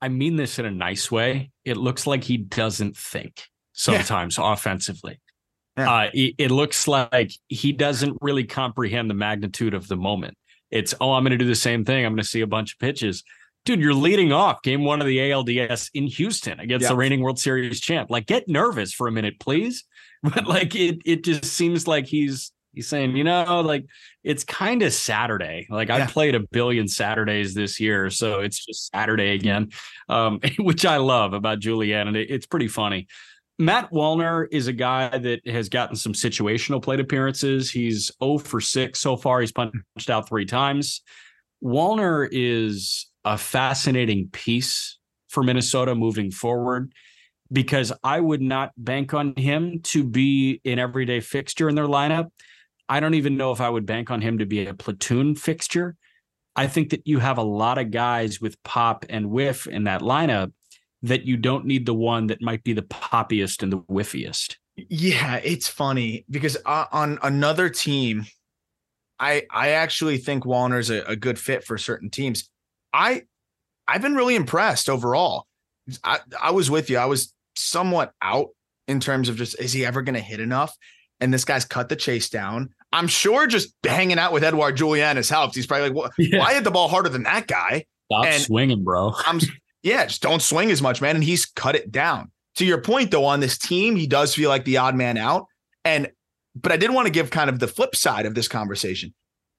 I mean this in a nice way. It looks like he doesn't think sometimes yeah. offensively. Yeah. Uh, it, it looks like he doesn't really comprehend the magnitude of the moment. It's, oh, I'm going to do the same thing. I'm going to see a bunch of pitches. Dude, you're leading off game one of the A L D S in Houston against yeah. the reigning World Series champ. Like, get nervous for a minute, please. But, like, it it just seems like he's he's saying, you know, like, it's kind of Saturday. Like, yeah. I played a billion Saturdays this year, so it's just Saturday again, um, which I love about Julien, and it, it's pretty funny. Matt Wallner is a guy that has gotten some situational plate appearances. He's oh for six so far. He's punched out three times. Wallner is a fascinating piece for Minnesota moving forward, because I would not bank on him to be an everyday fixture in their lineup. I don't even know if I would bank on him to be a platoon fixture. I think that you have a lot of guys with pop and whiff in that lineup that you don't need the one that might be the poppiest and the whiffiest. Yeah, it's funny because on another team, I I actually think Wallner's a, a good fit for certain teams. I I've been really impressed overall. I, I was with you. I was somewhat out in terms of just, is he ever going to hit enough? And this guy's cut the chase down. I'm sure just hanging out with Edouard Julien has helped. He's probably like, well, yeah. why hit the ball harder than that guy? Stop and swinging, bro. I'm, yeah, just don't swing as much, man. And he's cut it down. To your point, though, on this team, he does feel like the odd man out. And But I did want to give kind of the flip side of this conversation.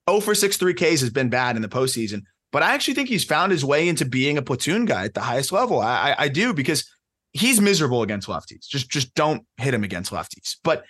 oh for six, three Ks has been bad in the postseason. But I actually think he's found his way into being a platoon guy at the highest level. I, I, I do, because he's miserable against lefties. Just, just don't hit him against lefties. But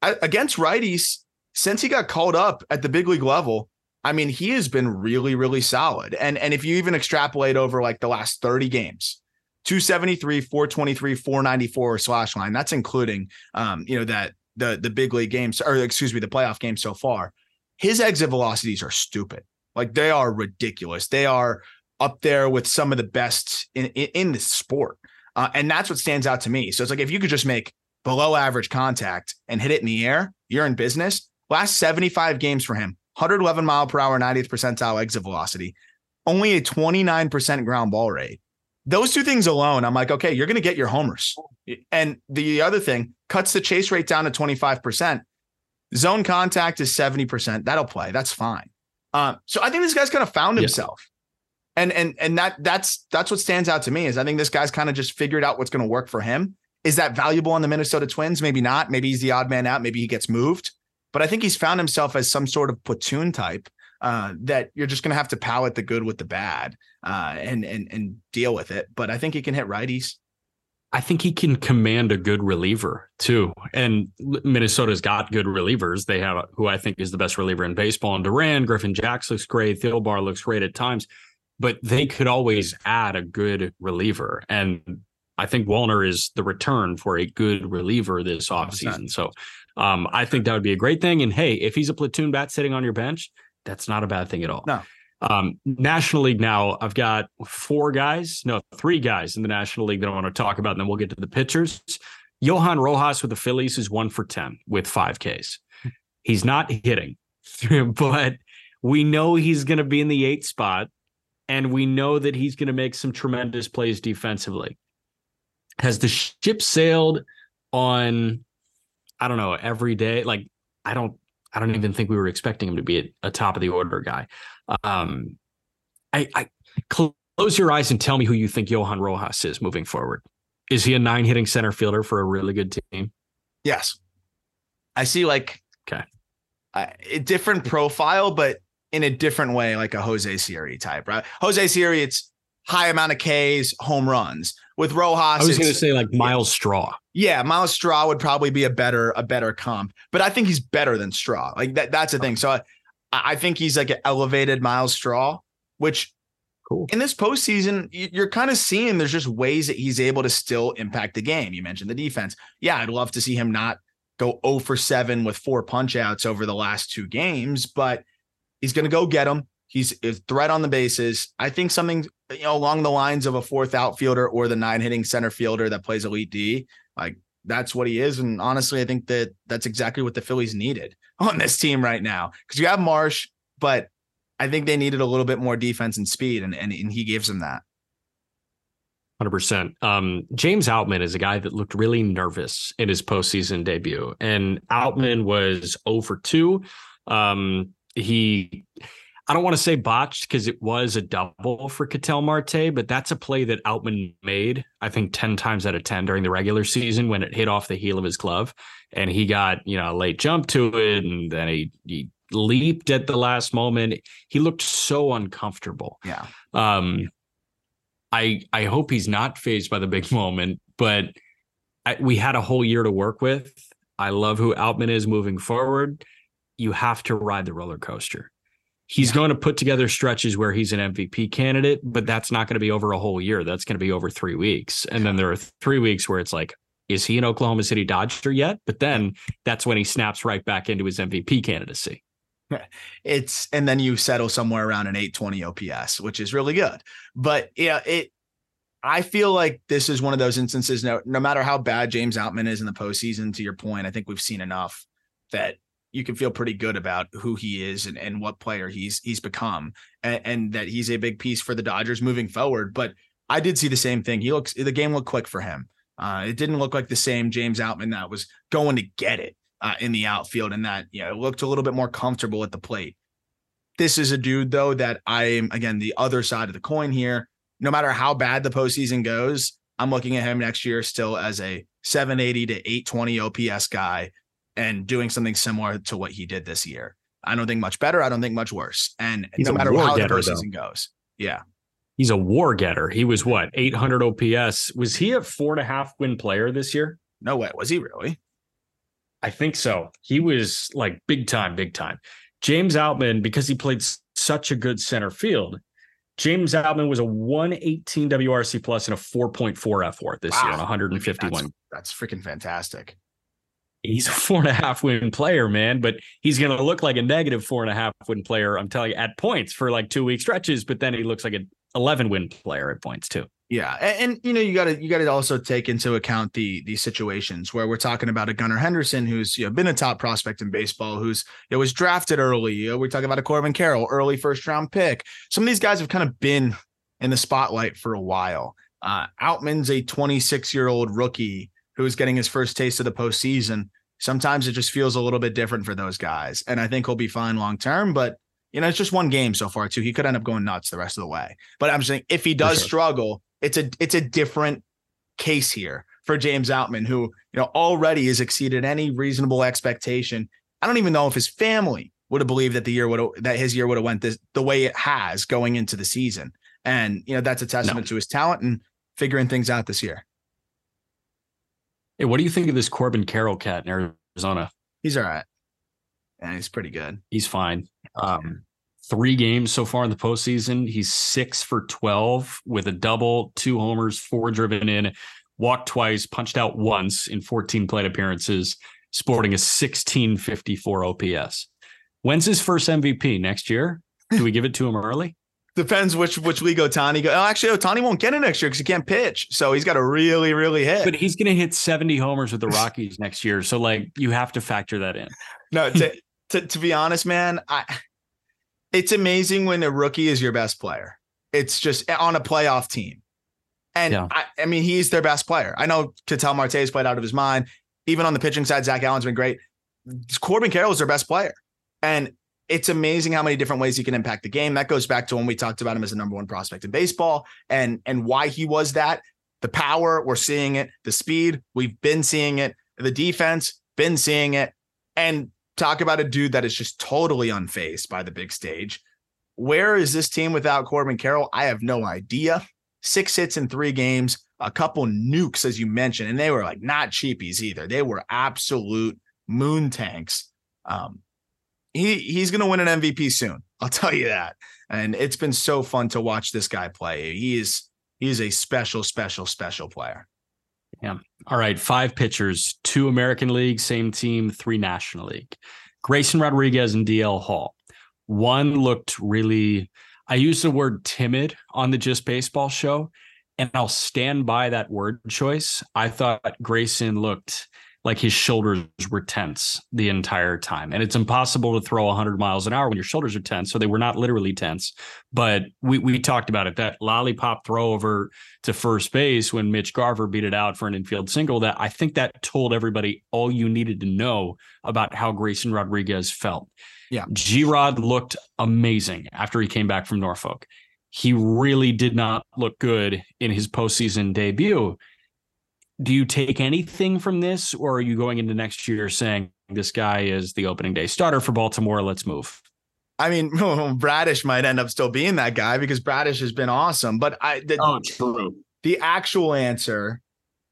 I, against righties, since he got called up at the big league level, I mean, he has been really, really solid. And, and if you even extrapolate over like the last thirty games, two seventy-three, four twenty-three, four ninety-four slash line, that's including, um, you know, that the, the big league games, or excuse me, the playoff game so far, his exit velocities are stupid. Like they are ridiculous. They are up there with some of the best in, in, in the sport. Uh, and that's what stands out to me. So it's like, if you could just make below average contact and hit it in the air, you're in business. Last seventy-five games for him, one eleven mile per hour, ninetieth percentile exit velocity, only a twenty-nine percent ground ball rate. Those two things alone, I'm like, okay, you're going to get your homers. And the other thing, cuts the chase rate down to twenty-five percent. Zone contact is seventy percent. That'll play. That's fine. Um, so I think this guy's kind of found himself. Yeah. And and and that that's that's what stands out to me is I think this guy's kind of just figured out what's going to work for him. Is that valuable on the Minnesota Twins? Maybe not. Maybe he's the odd man out. Maybe he gets moved. But I think he's found himself as some sort of platoon type uh, that you're just going to have to palate the good with the bad uh, and and and deal with it. But I think he can hit righties. I think he can command a good reliever too. And Minnesota's got good relievers. They have who I think is the best reliever in baseball. And Duran, Griffin Jacks looks great. Theobar looks great at times, but they could always add a good reliever. And I think Walner is the return for a good reliever this offseason. So um, I think that would be a great thing. And hey, if he's a platoon bat sitting on your bench, that's not a bad thing at all. No. Um, National League now, I've got four guys, no, three guys in the National League that I want to talk about, and then we'll get to the pitchers. Johan Rojas with the Phillies is one for ten with five Ks. He's not hitting, but we know he's going to be in the eighth spot, and we know that he's going to make some tremendous plays defensively. Has the ship sailed on, I don't know, every day? Like, I don't, I don't even think we were expecting him to be a, a top of the order guy. Um, I, I close your eyes and tell me who you think Johan Rojas is moving forward. Is he a nine hitting center fielder for a really good team? Yes. I see like okay. a, a different profile, but in a different way, like a Jose Siri type, right? Jose Siri, it's high amount of Ks, home runs. With Rojas, I was going to say like Miles Straw. Yeah, Miles Straw would probably be a better a better comp, but I think he's better than Straw. Like that that's the thing. So I, I think he's like an elevated Miles Straw, which cool. In this postseason, you're kind of seeing there's just ways that he's able to still impact the game. You mentioned the defense. Yeah, I'd love to see him not go oh for seven with four punch outs over the last two games, but he's going to go get them. He's a threat on the bases. I think something you know along the lines of a fourth outfielder or the nine hitting center fielder that plays elite D, like that's what he is. And honestly, I think that that's exactly what the Phillies needed on this team right now, because you have Marsh, but I think they needed a little bit more defense and speed, and and, and he gives them that. one hundred percent. Um, James Outman is a guy that looked really nervous in his postseason debut, and Outman was oh for two. Um, he... I don't want to say botched because it was a double for Ketel Marte, but that's a play that Outman made, I think, ten times out of ten during the regular season when it hit off the heel of his glove. And he got, you know, a late jump to it. And then he, he leaped at the last moment. He looked so uncomfortable. Yeah. Um, I, I hope he's not fazed by the big moment, but I, we had a whole year to work with. I love who Outman is moving forward. You have to ride the roller coaster. He's yeah. going to put together stretches where he's an M V P candidate, but that's not going to be over a whole year. That's going to be over three weeks. And then there are three weeks where it's like, is he an Oklahoma City Dodger yet? But then that's when he snaps right back into his M V P candidacy. It's and then you settle somewhere around an eight twenty O P S, which is really good. But yeah, it. I feel like this is one of those instances. No, no matter how bad James Outman is in the postseason, to your point, I think we've seen enough that you can feel pretty good about who he is and, and what player he's he's become, and, and that he's a big piece for the Dodgers moving forward. But I did see the same thing. He looks the game looked quick for him. Uh, it didn't look like the same James Outman that was going to get it uh, in the outfield, and that you know looked a little bit more comfortable at the plate. This is a dude though that I am again the other side of the coin here. No matter how bad the postseason goes, I'm looking at him next year still as a seven eighty to eight twenty O P S guy. And doing something similar to what he did this year. I don't think much better. I don't think much worse. And he's no matter how the postseason goes. Yeah. He's a war getter. He was what? eight hundred O P S. Was he a four and a half win player this year? No way. Was he really? I think so. He was like big time, big time. James Outman, because he played such a good center field, James Outman was a one eighteen W R C plus and a four point four F W A R this wow. year on one fifty-one. That's, that's freaking fantastic. He's a four and a half win player, man, but he's going to look like a negative four and a half win player. I'm telling you, at points for like two week stretches, but then he looks like an eleven win player at points too. Yeah. And, and you know, you got to you got to also take into account the the situations where we're talking about a Gunnar Henderson, who's you know, been a top prospect in baseball, who's you know, was drafted early. You know, we're talking about a Corbin Carroll, early first round pick. Some of these guys have kind of been in the spotlight for a while. Uh, Outman's a twenty-six year old rookie who was getting his first taste of the postseason. sometimes it just feels a little bit different for those guys. And I think he'll be fine long term, but you know, it's just one game so far too. He could end up going nuts the rest of the way, but I'm just saying if he does sure. struggle, it's a, it's a different case here for James Outman, who, you know, already has exceeded any reasonable expectation. I don't even know if his family would have believed that the year would that his year would have went this the way it has going into the season. And, you know, that's a testament no. to his talent and figuring things out this year. Hey, what do you think of this Corbin Carroll cat in Arizona? He's all right. And yeah, he's pretty good. He's fine. Um, three games so far in the postseason. He's six for twelve with a double, two homers, four driven in, walked twice, punched out once in fourteen plate appearances, sporting a sixteen fifty-four O P S. When's his first M V P next year? Do we give it to him early? Depends which which league Ohtani goes. Oh, actually, Ohtani won't get it next year because he can't pitch. So he's got to really, really hit. But he's going to hit seventy homers with the Rockies next year. So, like, you have to factor that in. No, to, to, to be honest, man, I, it's amazing when a rookie is your best player. It's just on a playoff team. And, yeah. I, I mean, he's their best player. I know Ketel Marte has played out of his mind. Even on the pitching side, Zach Allen's been great. Corbin Carroll is their best player. And it's amazing how many different ways he can impact the game. That goes back to when we talked about him as the number one prospect in baseball and, and why he was that. The power, we're seeing it. The speed, we've been seeing it. The defense, been seeing it. And talk about a dude that is just totally unfazed by the big stage. Where is this team without Corbin Carroll? I have no idea. Six hits in three games, a couple nukes, as you mentioned, and they were like not cheapies either. They were absolute moon tanks. Um, He he's going to win an M V P soon. I'll tell you that. And it's been so fun to watch this guy play. He is, he is a special, special, special player. Yeah. All right. Five pitchers, two American League, same team, three National League. Grayson Rodriguez and D L. Hall. One looked really, I used the word timid on the Just Baseball show, and I'll stand by that word choice. I thought Grayson looked like his shoulders were tense the entire time. And it's impossible to throw one hundred miles an hour when your shoulders are tense. So they were not literally tense, but we we talked about it. That lollipop throw over to first base when Mitch Garver beat it out for an infield single, that I think that told everybody all you needed to know about how Grayson Rodriguez felt. Yeah. G-Rod looked amazing after he came back from Norfolk. He really did not look good in his postseason debut. Do you take anything from this, or are you going into next year saying this guy is the opening day starter for Baltimore? Let's move. I mean, Bradish might end up still being that guy because Bradish has been awesome. But I, the, oh, true. The actual answer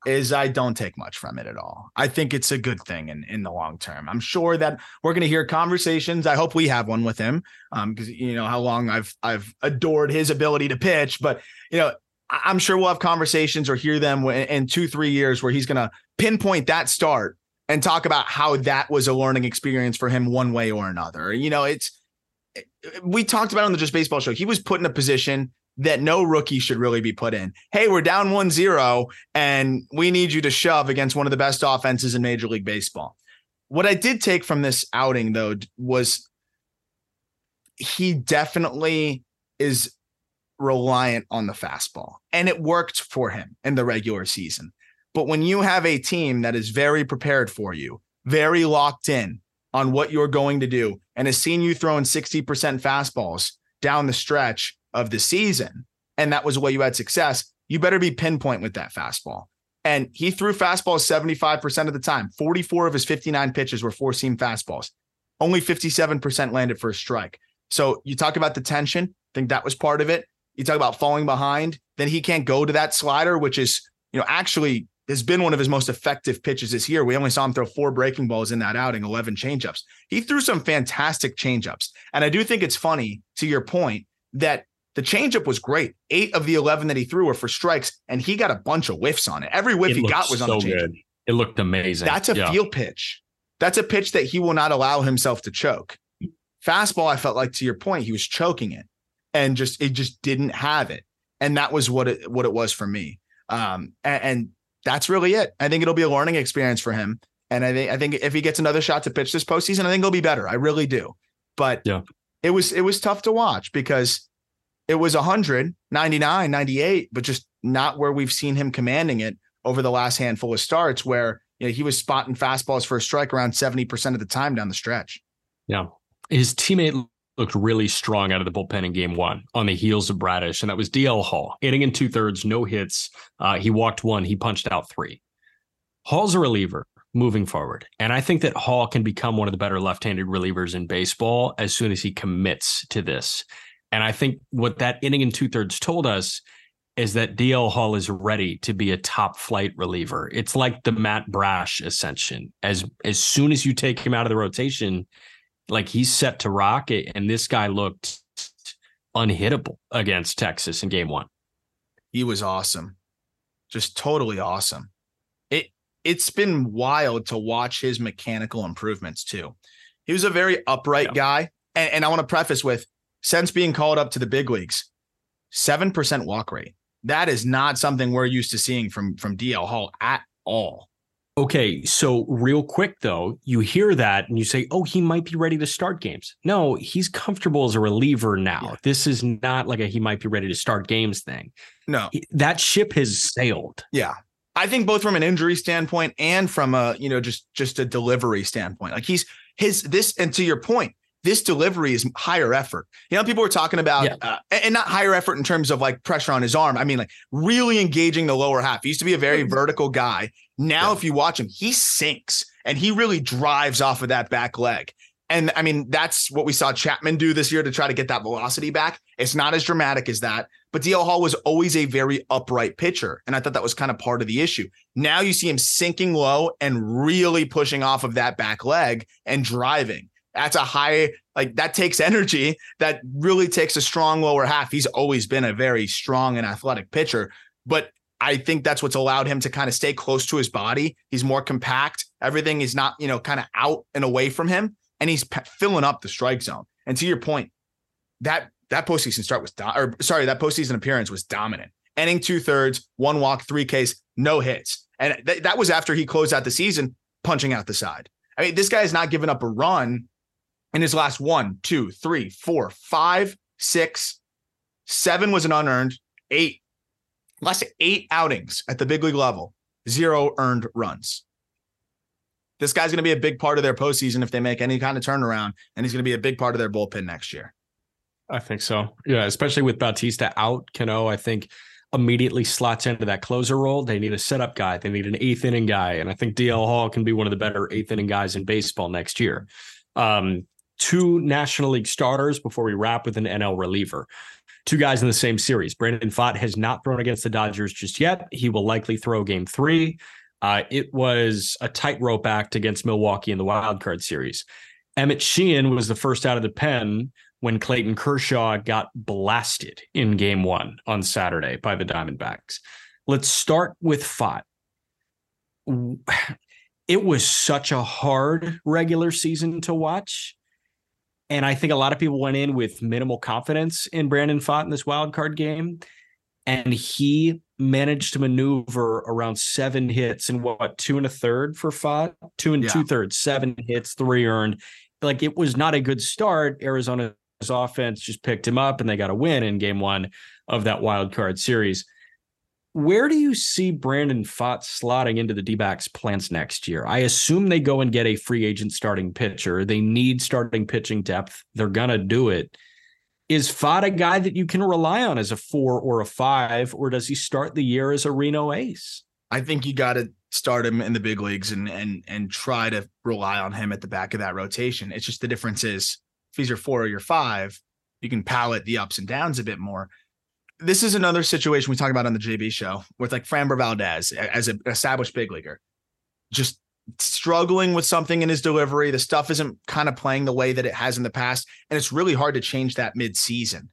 is I don't take much from it at all. I think it's a good thing in, in the long term. I'm sure that we're going to hear conversations. I hope we have one with him because, um, you know, how long I've I've adored his ability to pitch. But, you know, I'm sure we'll have conversations or hear them in two, three years where he's going to pinpoint that start and talk about how that was a learning experience for him one way or another. You know, it's, we talked about on the Just Baseball show, he was put in a position that no rookie should really be put in. Hey, we're down one zero and we need you to shove against one of the best offenses in Major League Baseball. What I did take from this outing though, was he definitely is reliant on the fastball, and it worked for him in the regular season. But when you have a team that is very prepared for you, very locked in on what you're going to do, and has seen you throwing sixty percent fastballs down the stretch of the season, and that was the way you had success, you better be pinpoint with that fastball. And he threw fastballs seventy-five percent of the time. forty-four of his fifty-nine pitches were four seam fastballs. Only fifty-seven percent landed for a strike. So you talk about the tension. I think that was part of it. You talk about falling behind, then he can't go to that slider, which is, you know, actually has been one of his most effective pitches this year. We only saw him throw four breaking balls in that outing, eleven changeups. He threw some fantastic changeups. And I do think it's funny, to your point, that the changeup was great. Eight of the eleven that he threw were for strikes, and he got a bunch of whiffs on it. Every whiff he got was on the changeup. It looked amazing. That's a yeah. field pitch. That's a pitch that he will not allow himself to choke. Fastball, I felt like, to your point, he was choking it. And just it just didn't have it. And that was what it what it was for me. Um, and, and that's really it. I think it'll be a learning experience for him. And I think I think if he gets another shot to pitch this postseason, I think he'll be better. I really do. But yeah. it was it was tough to watch because it was one hundred, ninety-nine, ninety-eight, but just not where we've seen him commanding it over the last handful of starts, where you know, he was spotting fastballs for a strike around seventy percent of the time down the stretch. Yeah. His teammate looked really strong out of the bullpen in game one on the heels of Bradish, and that was D L. Hall. Inning and two thirds, no hits. Uh, he walked one. He punched out three. Hall's a reliever moving forward, and I think that Hall can become one of the better left-handed relievers in baseball as soon as he commits to this. And I think what that inning and two-thirds told us is that D L. Hall is ready to be a top-flight reliever. It's like the Matt Brash ascension. As as soon as you take him out of the rotation, like, he's set to rock it, and this guy looked unhittable against Texas in game one. He was awesome. Just totally awesome. It, it's been wild to watch his mechanical improvements, too. He was a very upright yeah. guy, and, and I want to preface with, since being called up to the big leagues, seven percent walk rate. That is not something we're used to seeing from, from D L. Hall at all. Okay, so real quick, though, you hear that and you say, oh, he might be ready to start games. No, he's comfortable as a reliever now. Yeah. This is not like a he might be ready to start games thing. No. That ship has sailed. Yeah. I think both from an injury standpoint and from a, you know, just, just a delivery standpoint. Like, he's his this, and to your point, this delivery is higher effort. You know, people were talking about, yeah. uh, and not higher effort in terms of like pressure on his arm. I mean, like really engaging the lower half. He used to be a very vertical guy. Now, yeah. if you watch him, he sinks and he really drives off of that back leg. And I mean, that's what we saw Chapman do this year to try to get that velocity back. It's not as dramatic as that, but D L. Hall was always a very upright pitcher. And I thought that was kind of part of the issue. Now you see him sinking low and really pushing off of that back leg and driving. That's a high, like that takes energy. That really takes a strong lower half. He's always been a very strong and athletic pitcher, but I think that's what's allowed him to kind of stay close to his body. He's more compact. Everything is not, you know, kind of out and away from him, and he's p- filling up the strike zone. And to your point, that that postseason start was, do- or sorry, that postseason appearance was dominant. Inning two thirds, one walk, three Ks, no hits, and th- that was after he closed out the season punching out the side. I mean, this guy has not given up a run in his last one, two, three, four, five, six, seven was an unearned, eight. Last eight outings at the big league level, zero earned runs. This guy's going to be a big part of their postseason if they make any kind of turnaround, and he's going to be a big part of their bullpen next year. I think so. Yeah, especially with Bautista out, Cano, I think, immediately slots into that closer role. They need a setup guy. They need an eighth inning guy, and I think D L. Hall can be one of the better eighth inning guys in baseball next year. Um, two National League starters before we wrap with an N L reliever. Two guys in the same series. Brandon Pfaadt has not thrown against the Dodgers just yet. He will likely throw game three. Uh, it was a tightrope act against Milwaukee in the wild card series. Emmett Sheehan was the first out of the pen when Clayton Kershaw got blasted in game one on Saturday by the Diamondbacks. Let's start with Pfaadt. It was such a hard regular season to watch. And I think a lot of people went in with minimal confidence in Brandon Pfaadt in this wild card game. And he managed to maneuver around seven hits and what, two and a third for Pfaadt? Two and yeah. two thirds, seven hits, three earned. Like, it was not a good start. Arizona's offense just picked him up and they got a win in game one of that wild card series. Where do you see Brandon Pfaadt slotting into the D-backs plans next year? I assume they go and get a free agent starting pitcher. They need starting pitching depth. They're going to do it. Is Pfaadt a guy that you can rely on as a four or a five, or does he start the year as a Reno ace? I think you got to start him in the big leagues and, and, and try to rely on him at the back of that rotation. It's just the difference is if he's your four or your five, you can palate the ups and downs a bit more. This is another situation we talk about on the J B show with like Framber Valdez as an established big leaguer, just struggling with something in his delivery. The stuff isn't kind of playing the way that it has in the past. And it's really hard to change that mid season.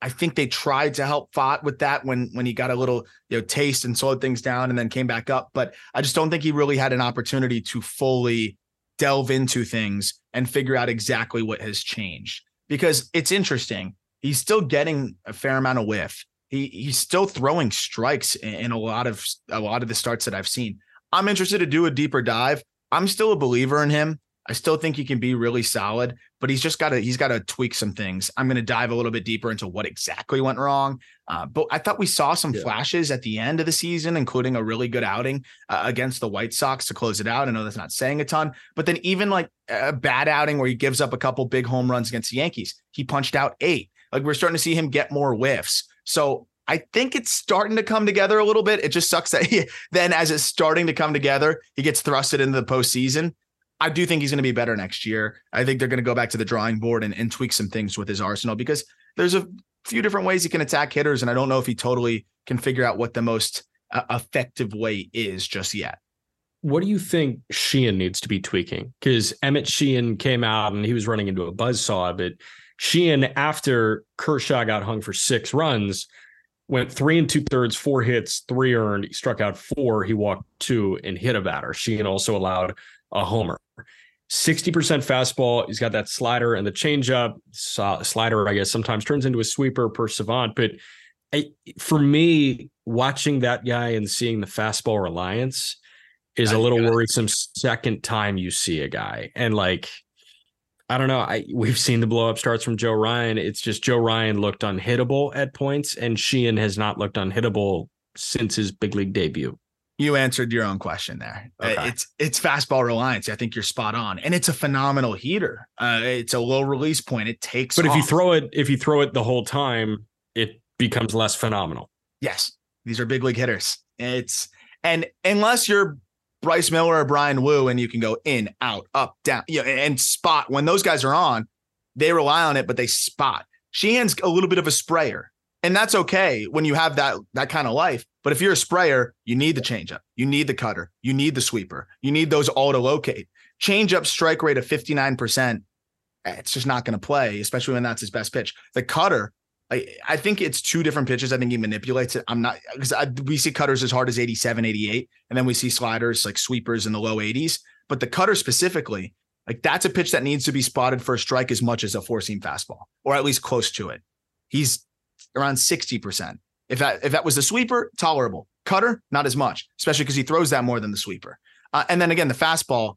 I think they tried to help Pfaadt with that when, when he got a little, you know, taste and slowed things down and then came back up. But I just don't think he really had an opportunity to fully delve into things and figure out exactly what has changed, because it's interesting. He's still getting a fair amount of whiff. He he's still throwing strikes in, in a lot of a lot of the starts that I've seen. I'm interested to do a deeper dive. I'm still a believer in him. I still think he can be really solid, but he's just got to, he's got to tweak some things. I'm going to dive a little bit deeper into what exactly went wrong. Uh, but I thought we saw some yeah. flashes at the end of the season, including a really good outing uh, against the White Sox to close it out. I know that's not saying a ton, but then even like a bad outing where he gives up a couple big home runs against the Yankees, he punched out eight. Like we're starting to see him get more whiffs. So I think it's starting to come together a little bit. It just sucks that he, then as it's starting to come together, he gets thrusted into the postseason. I do think he's going to be better next year. I think they're going to go back to the drawing board and, and tweak some things with his arsenal, because there's a few different ways he can attack hitters. And I don't know if he totally can figure out what the most uh, effective way is just yet. What do you think Sheehan needs to be tweaking? Because Emmett Sheehan came out and he was running into a buzzsaw, but Sheehan, after Kershaw got hung for six runs, went three and two thirds, four hits, three earned. He struck out four. He walked two and hit a batter. Sheehan also allowed a homer. sixty percent fastball. He's got that slider and the changeup. Uh, slider, I guess, sometimes turns into a sweeper per Savant. But I, for me, watching that guy and seeing the fastball reliance is I a little worrisome. Second time you see a guy. And like, I don't know. I we've seen the blow up starts from Joe Ryan. It's just Joe Ryan looked unhittable at points, and Sheehan has not looked unhittable since his big league debut. You answered your own question there. Okay. It's it's fastball reliance. I think you're spot on, and it's a phenomenal heater. Uh, it's a low release point. It takes. But off. if you throw it, if you throw it the whole time, it becomes less phenomenal. Yes, these are big league hitters. It's and unless you're Bryce Miller or Brian Wu, and you can go in, out, up, down, you know, and spot. When those guys are on, they rely on it, but they spot. Sheehan's a little bit of a sprayer, and that's okay when you have that that kind of life. But if you're a sprayer, you need the changeup, you need the cutter, you need the sweeper, you need those all to locate. Changeup strike rate of fifty-nine percent, it's just not going to play, especially when that's his best pitch. The cutter, I, I think it's two different pitches. I think he manipulates it. I'm not because we see cutters as hard as eighty-seven, eighty-eight. And then we see sliders like sweepers in the low eighties. But the cutter specifically, like that's a pitch that needs to be spotted for a strike as much as a four seam fastball, or at least close to it. He's around sixty percent. If that, if that was the sweeper, tolerable. Cutter, not as much, especially because he throws that more than the sweeper. Uh, and then again, the fastball,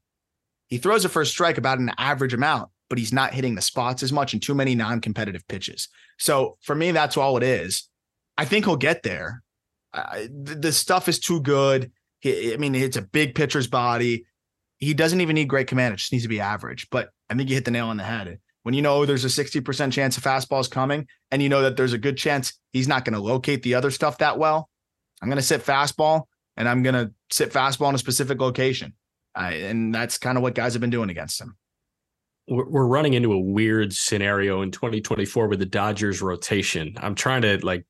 he throws a first strike about an average amount, but he's not hitting the spots as much and too many non-competitive pitches. So for me, that's all it is. I think he'll get there. Uh, the, the stuff is too good. He, I mean, it's a big pitcher's body. He doesn't even need great command. It just needs to be average. But I think you hit the nail on the head. When you know there's a sixty percent chance a fastball is coming and you know that there's a good chance he's not going to locate the other stuff that well, I'm going to sit fastball and I'm going to sit fastball in a specific location. Uh, and that's kind of what guys have been doing against him. We're running into a weird scenario in twenty twenty-four with the Dodgers rotation. I'm trying to like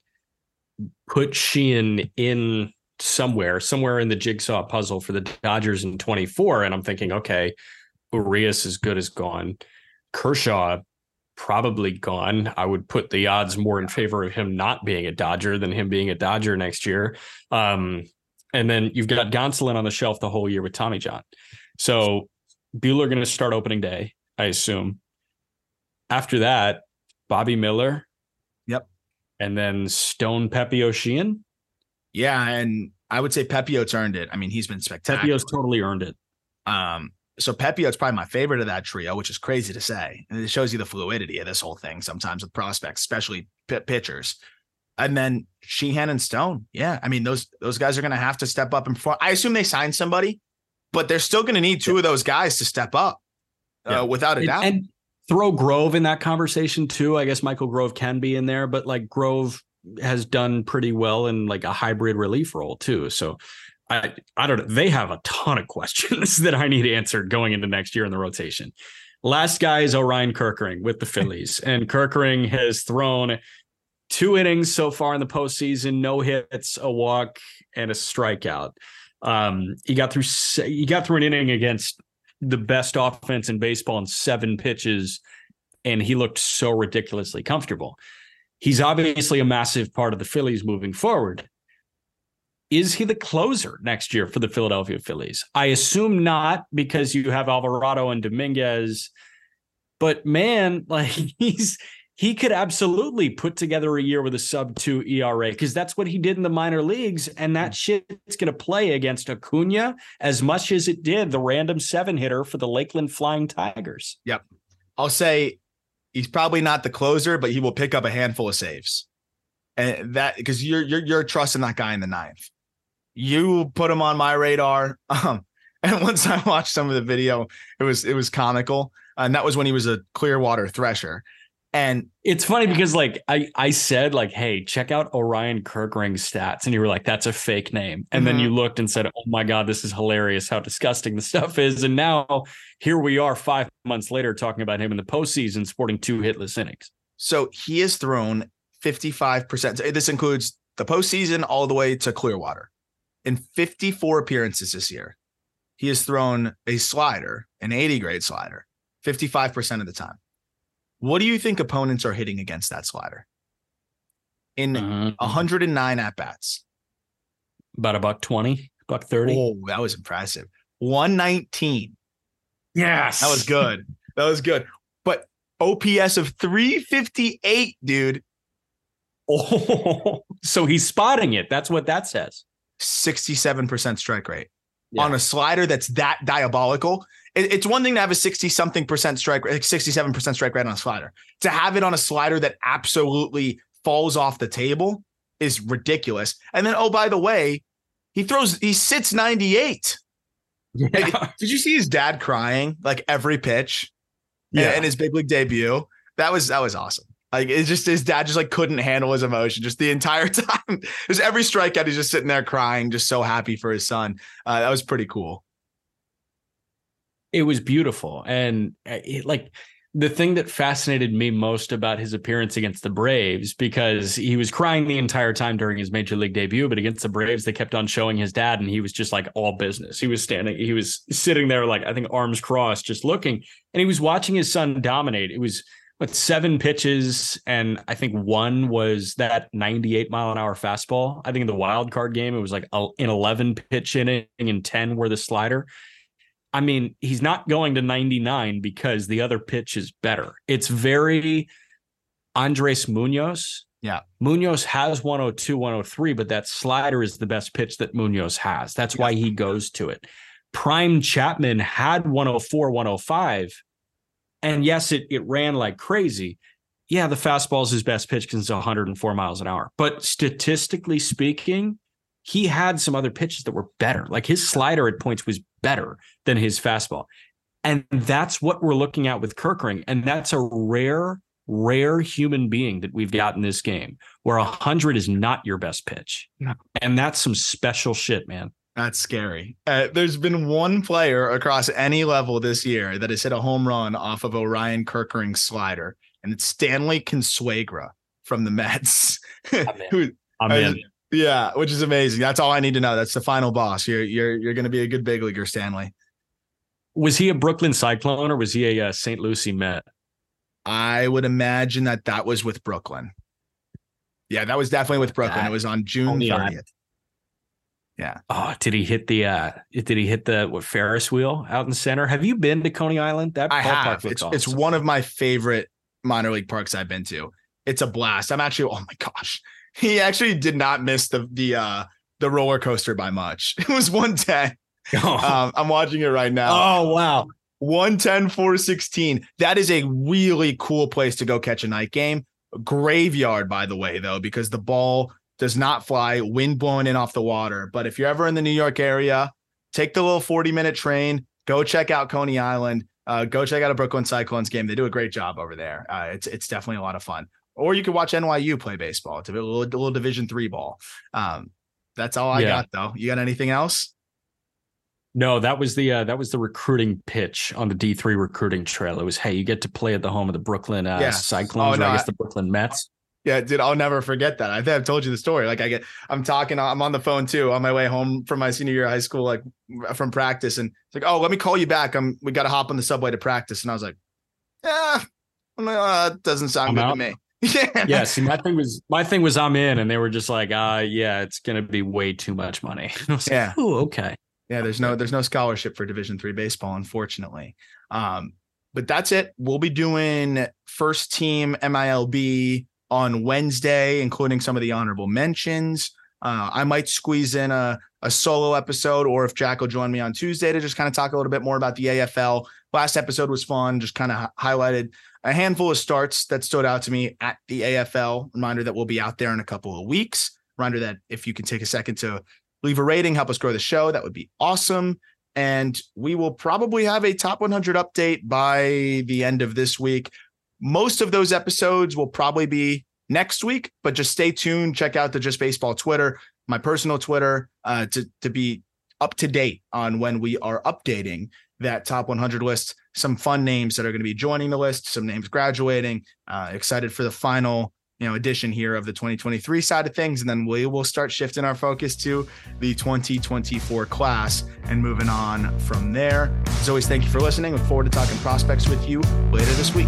put Sheehan in somewhere, somewhere in the jigsaw puzzle for the Dodgers in twenty-four. And I'm thinking, okay, Urias is good as gone. Kershaw probably gone. I would put the odds more in favor of him not being a Dodger than him being a Dodger next year. Um, and then you've got Gonsolin on the shelf the whole year with Tommy John. So Buehler going to start opening day, I assume. After that, Bobby Miller. Yep. And then Stone Pepio Sheehan. Yeah, and I would say Pepio's earned it. I mean, he's been spectacular. Pepio's totally earned it. Um, so Pepio's probably my favorite of that trio, which is crazy to say. And it shows you the fluidity of this whole thing sometimes with prospects, especially p- pitchers. And then Sheehan and Stone. Yeah, I mean, those those guys are going to have to step up and perform. I assume they signed somebody, but they're still going to need two yeah. of those guys to step up. Yeah. Uh, without a doubt. And, and throw Grove in that conversation too. I guess Michael Grove can be in there, but like Grove has done pretty well in like a hybrid relief role too. So I, I don't know. They have a ton of questions that I need answered going into next year in the rotation. Last guy is Orion Kerkering with the Phillies, and Kerkering has thrown two innings so far in the postseason, no hits, a walk and a strikeout. Um, he got through, he got through an inning against the best offense in baseball in seven pitches, and he looked so ridiculously comfortable. He's obviously a massive part of the Phillies moving forward. Is he the closer next year for the Philadelphia Phillies? I assume not, because you have Alvarado and Dominguez, but man, like he's he could absolutely put together a year with a sub two E R A, because that's what he did in the minor leagues. And that shit's going to play against Acuna as much as it did the random seven hitter for the Lakeland Flying Tigers. Yep. I'll say he's probably not the closer, but he will pick up a handful of saves. And that, because you're, you're, you're trusting that guy in the ninth. You put him on my radar. Um, and once I watched some of the video, it was, it was comical. And that was when he was a Clearwater Thresher. And it's funny because, like, I, I said, like, hey, check out Orion Kerkering's stats. And you were like, that's a fake name. And mm-hmm. then you looked and said, oh, my God, this is hilarious how disgusting the stuff is. And now here we are five months later talking about him in the postseason, sporting two hitless innings. So he has thrown fifty-five percent. This includes the postseason all the way to Clearwater. In fifty-four appearances this year, he has thrown a slider, an eighty grade slider, fifty-five percent of the time. What do you think opponents are hitting against that slider in uh, one hundred nine at bats? About a buck twenty, buck thirty. Oh, that was impressive. one nineteen. Yes, that was good. That was good. But O P S of three fifty-eight, dude. Oh, so he's spotting it. That's what that says. sixty-seven percent strike rate yeah. on a slider that's that diabolical. It's one thing to have a sixty something percent strike, sixty-seven percent strike rate on a slider. To have it on a slider that absolutely falls off the table is ridiculous. And then, oh, by the way, he throws, he sits ninety-eight. Yeah. Like, did you see his dad crying like every pitch yeah. in his big league debut? That was, that was awesome. Like, it's just, his dad just like couldn't handle his emotion just the entire time. There's every strikeout. He's just sitting there crying, just so happy for his son. Uh, that was pretty cool. It was beautiful. And it, like, the thing that fascinated me most about his appearance against the Braves, because he was crying the entire time during his major league debut, but against the Braves, they kept on showing his dad and he was just like all business. He was standing, he was sitting there, like, I think arms crossed, just looking, and he was watching his son dominate. It was what, seven pitches. And I think one was that ninety-eight mile an hour fastball. I think in the wild card game, it was like an eleven pitch inning and ten were the slider. I mean, he's not going to ninety-nine because the other pitch is better. It's very Andrés Munoz. Yeah. Munoz has one oh two, one oh three, but that slider is the best pitch that Munoz has. That's yeah. why he goes to it. Prime Chapman had one oh four, one oh five. And yes, it, it ran like crazy. Yeah, the fastball is his best pitch because it's one oh four miles an hour. But statistically speaking, he had some other pitches that were better. Like, his slider at points was better than his fastball. And that's what we're looking at with Kerkering. And that's a rare, rare human being that we've got in this game, where one hundred is not your best pitch. No. And that's some special shit, man. That's scary. Uh, there's been one player across any level this year that has hit a home run off of Orion Kerkering's slider. And it's Stanley Consuegra from the Mets. I'm in. Who, I'm in. Uh, Yeah, which is amazing. That's all I need to know. That's the final boss. You're you're you're going to be a good big leaguer, Stanley. Was he a Brooklyn Cyclone or was he a uh, Saint Lucie Met? I would imagine that that was with Brooklyn. Yeah, that was definitely with Brooklyn. That, it was on June thirtieth. Yeah. Oh, did he hit the uh, did he hit the what, Ferris wheel out in center? Have you been to Coney Island? That I have. It's, awesome. It's one of my favorite minor league parks I've been to. It's a blast. I'm actually. Oh my gosh. He actually did not miss the the uh, the roller coaster by much. It was one ten. Oh. Um, I'm watching it right now. Oh, wow. one ten, four sixteen. That is a really cool place to go catch a night game. Graveyard, by the way, though, because the ball does not fly, wind blowing in off the water. But if you're ever in the New York area, take the little forty minute train, go check out Coney Island, uh, go check out a Brooklyn Cyclones game. They do a great job over there. Uh, it's it's definitely a lot of fun. Or you could watch N Y U play baseball. It's a little, little Division three ball. Um, that's all I yeah. got, though. You got anything else? No, that was the uh, that was the recruiting pitch on the D three recruiting trail. It was, hey, you get to play at the home of the Brooklyn uh, yeah. Cyclones, oh, no, or I guess the Brooklyn Mets. Yeah, dude, I'll never forget that. I think I've told you the story. Like, I get, I'm talking, I'm on the phone too on my way home from my senior year of high school, like from practice, and it's like, oh, let me call you back. I'm we got to hop on the subway to practice, and I was like, yeah. I'm like, oh, that doesn't sound I'm good out. to me. yeah. yeah, see, my thing was, my thing was, I'm in, and they were just like, uh, yeah, it's gonna be way too much money. And I was yeah. like, ooh, okay. Yeah, there's no, there's no scholarship for Division three baseball, unfortunately. Um, But that's it. We'll be doing first team M I L B on Wednesday, including some of the honorable mentions. Uh, I might squeeze in a, a solo episode, or if Jack will join me on Tuesday, to just kind of talk a little bit more about the A F L. Last episode was fun, just kind of h- highlighted a handful of starts that stood out to me at the A F L. Reminder that we'll be out there in a couple of weeks. Reminder that if you can take a second to leave a rating, help us grow the show, that would be awesome. And we will probably have a top one hundred update by the end of this week. Most of those episodes will probably be next week, but just stay tuned. Check out the Just Baseball Twitter, my personal Twitter, uh, to, to be up to date on when we are updating that top one hundred list. Some fun names that are going to be joining the list, some names graduating. Uh, excited for the final you know, edition here of the twenty twenty-three side of things. And then we will start shifting our focus to the twenty twenty-four class and moving on from there. As always, thank you for listening. Look forward to talking prospects with you later this week.